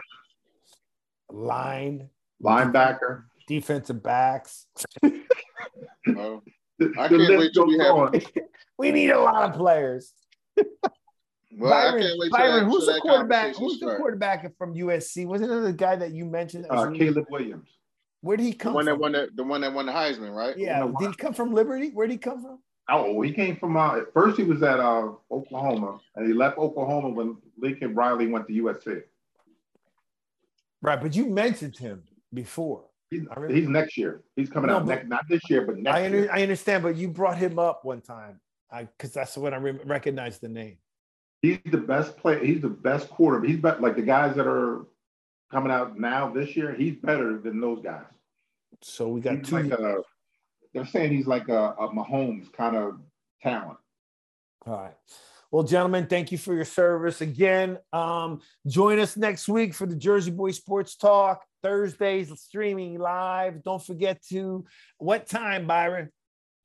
line, linebacker, defensive backs. Oh. I can't wait till we have. We need a lot of players. Well, Byron, I can't wait Byron, who's the quarterback? Who's the quarterback from U S C? Wasn't it the guy that you mentioned? Uh, Caleb Williams. Where did he come the one from? That won the, the one that won the Heisman, right? Yeah. Did he come from Liberty? Where did he come from? Oh, he came from uh, – first he was at uh, Oklahoma, and he left Oklahoma when Lincoln Riley went to U S C. Right, but you mentioned him before. He's, he's next year. He's coming no, out next – not this year, but next I under, year. I understand, but you brought him up one time because that's when I re- recognized the name. He's the best player. He's the best quarterback. He's better, like the guys that are – coming out now this year, he's better than those guys. So we got he's two. Like a, they're saying he's like a, a Mahomes kind of talent. All right. Well, gentlemen, thank you for your service again. Um, join us next week for the Jersey Boys Sports Talk, Thursdays streaming live. Don't forget to, what time, Byron?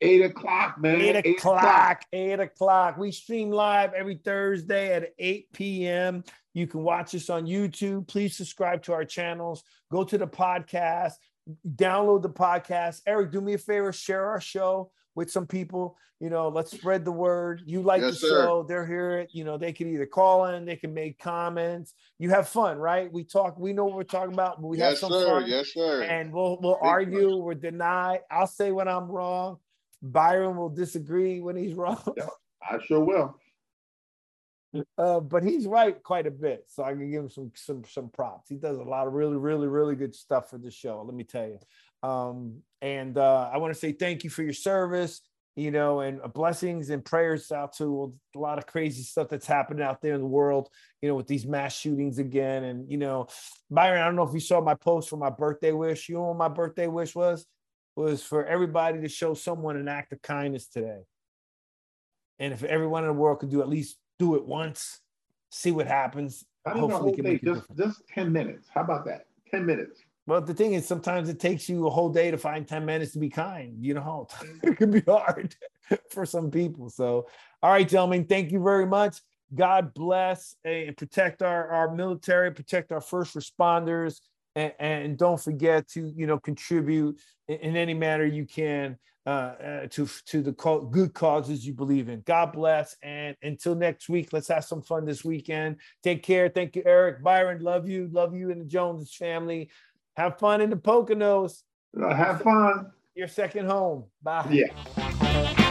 Eight o'clock, man. Eight o'clock. Eight o'clock. Eight o'clock. We stream live every Thursday at eight p.m. You can watch us on YouTube. Please subscribe to our channels. Go to the podcast. Download the podcast. Eric, do me a favor. Share our show with some people. You know, let's spread the word. You like yes, the show. Sir. They're here. You know, they can either call in. They can make comments. You have fun, right? We talk. We know what we're talking about. But we yes, have some sir. fun. Yes, sir. And we'll we'll Thank argue. You. We'll deny. I'll say when I'm wrong. Byron will disagree when he's wrong. Yeah, I sure will. Uh, but he's right quite a bit, so I can give him some some some props. He does a lot of really, really, really good stuff for the show, let me tell you. Um, and uh, I want to say thank you for your service, you know, and blessings and prayers out to a lot of crazy stuff that's happening out there in the world, you know, with these mass shootings again. And, you know, Byron, I don't know if you saw my post for my birthday wish. You know what my birthday wish was? was for everybody to show someone an act of kindness today. And if everyone in the world could do at least do it once, see what happens. I don't know, can make just, just ten minutes. How about that? ten minutes. Well, the thing is, sometimes it takes you a whole day to find ten minutes to be kind. You know, it can be hard for some people. So, all right, gentlemen, thank you very much. God bless and protect our, our military, protect our first responders. And, and don't forget to, you know, contribute in, in any manner you can uh, uh, to, to the co- good causes you believe in. God bless. And until next week, let's have some fun this weekend. Take care. Thank you, Eric. Byron, love you. Love you and the Jones family. Have fun in the Poconos. Have fun. Your second home. Bye. Yeah.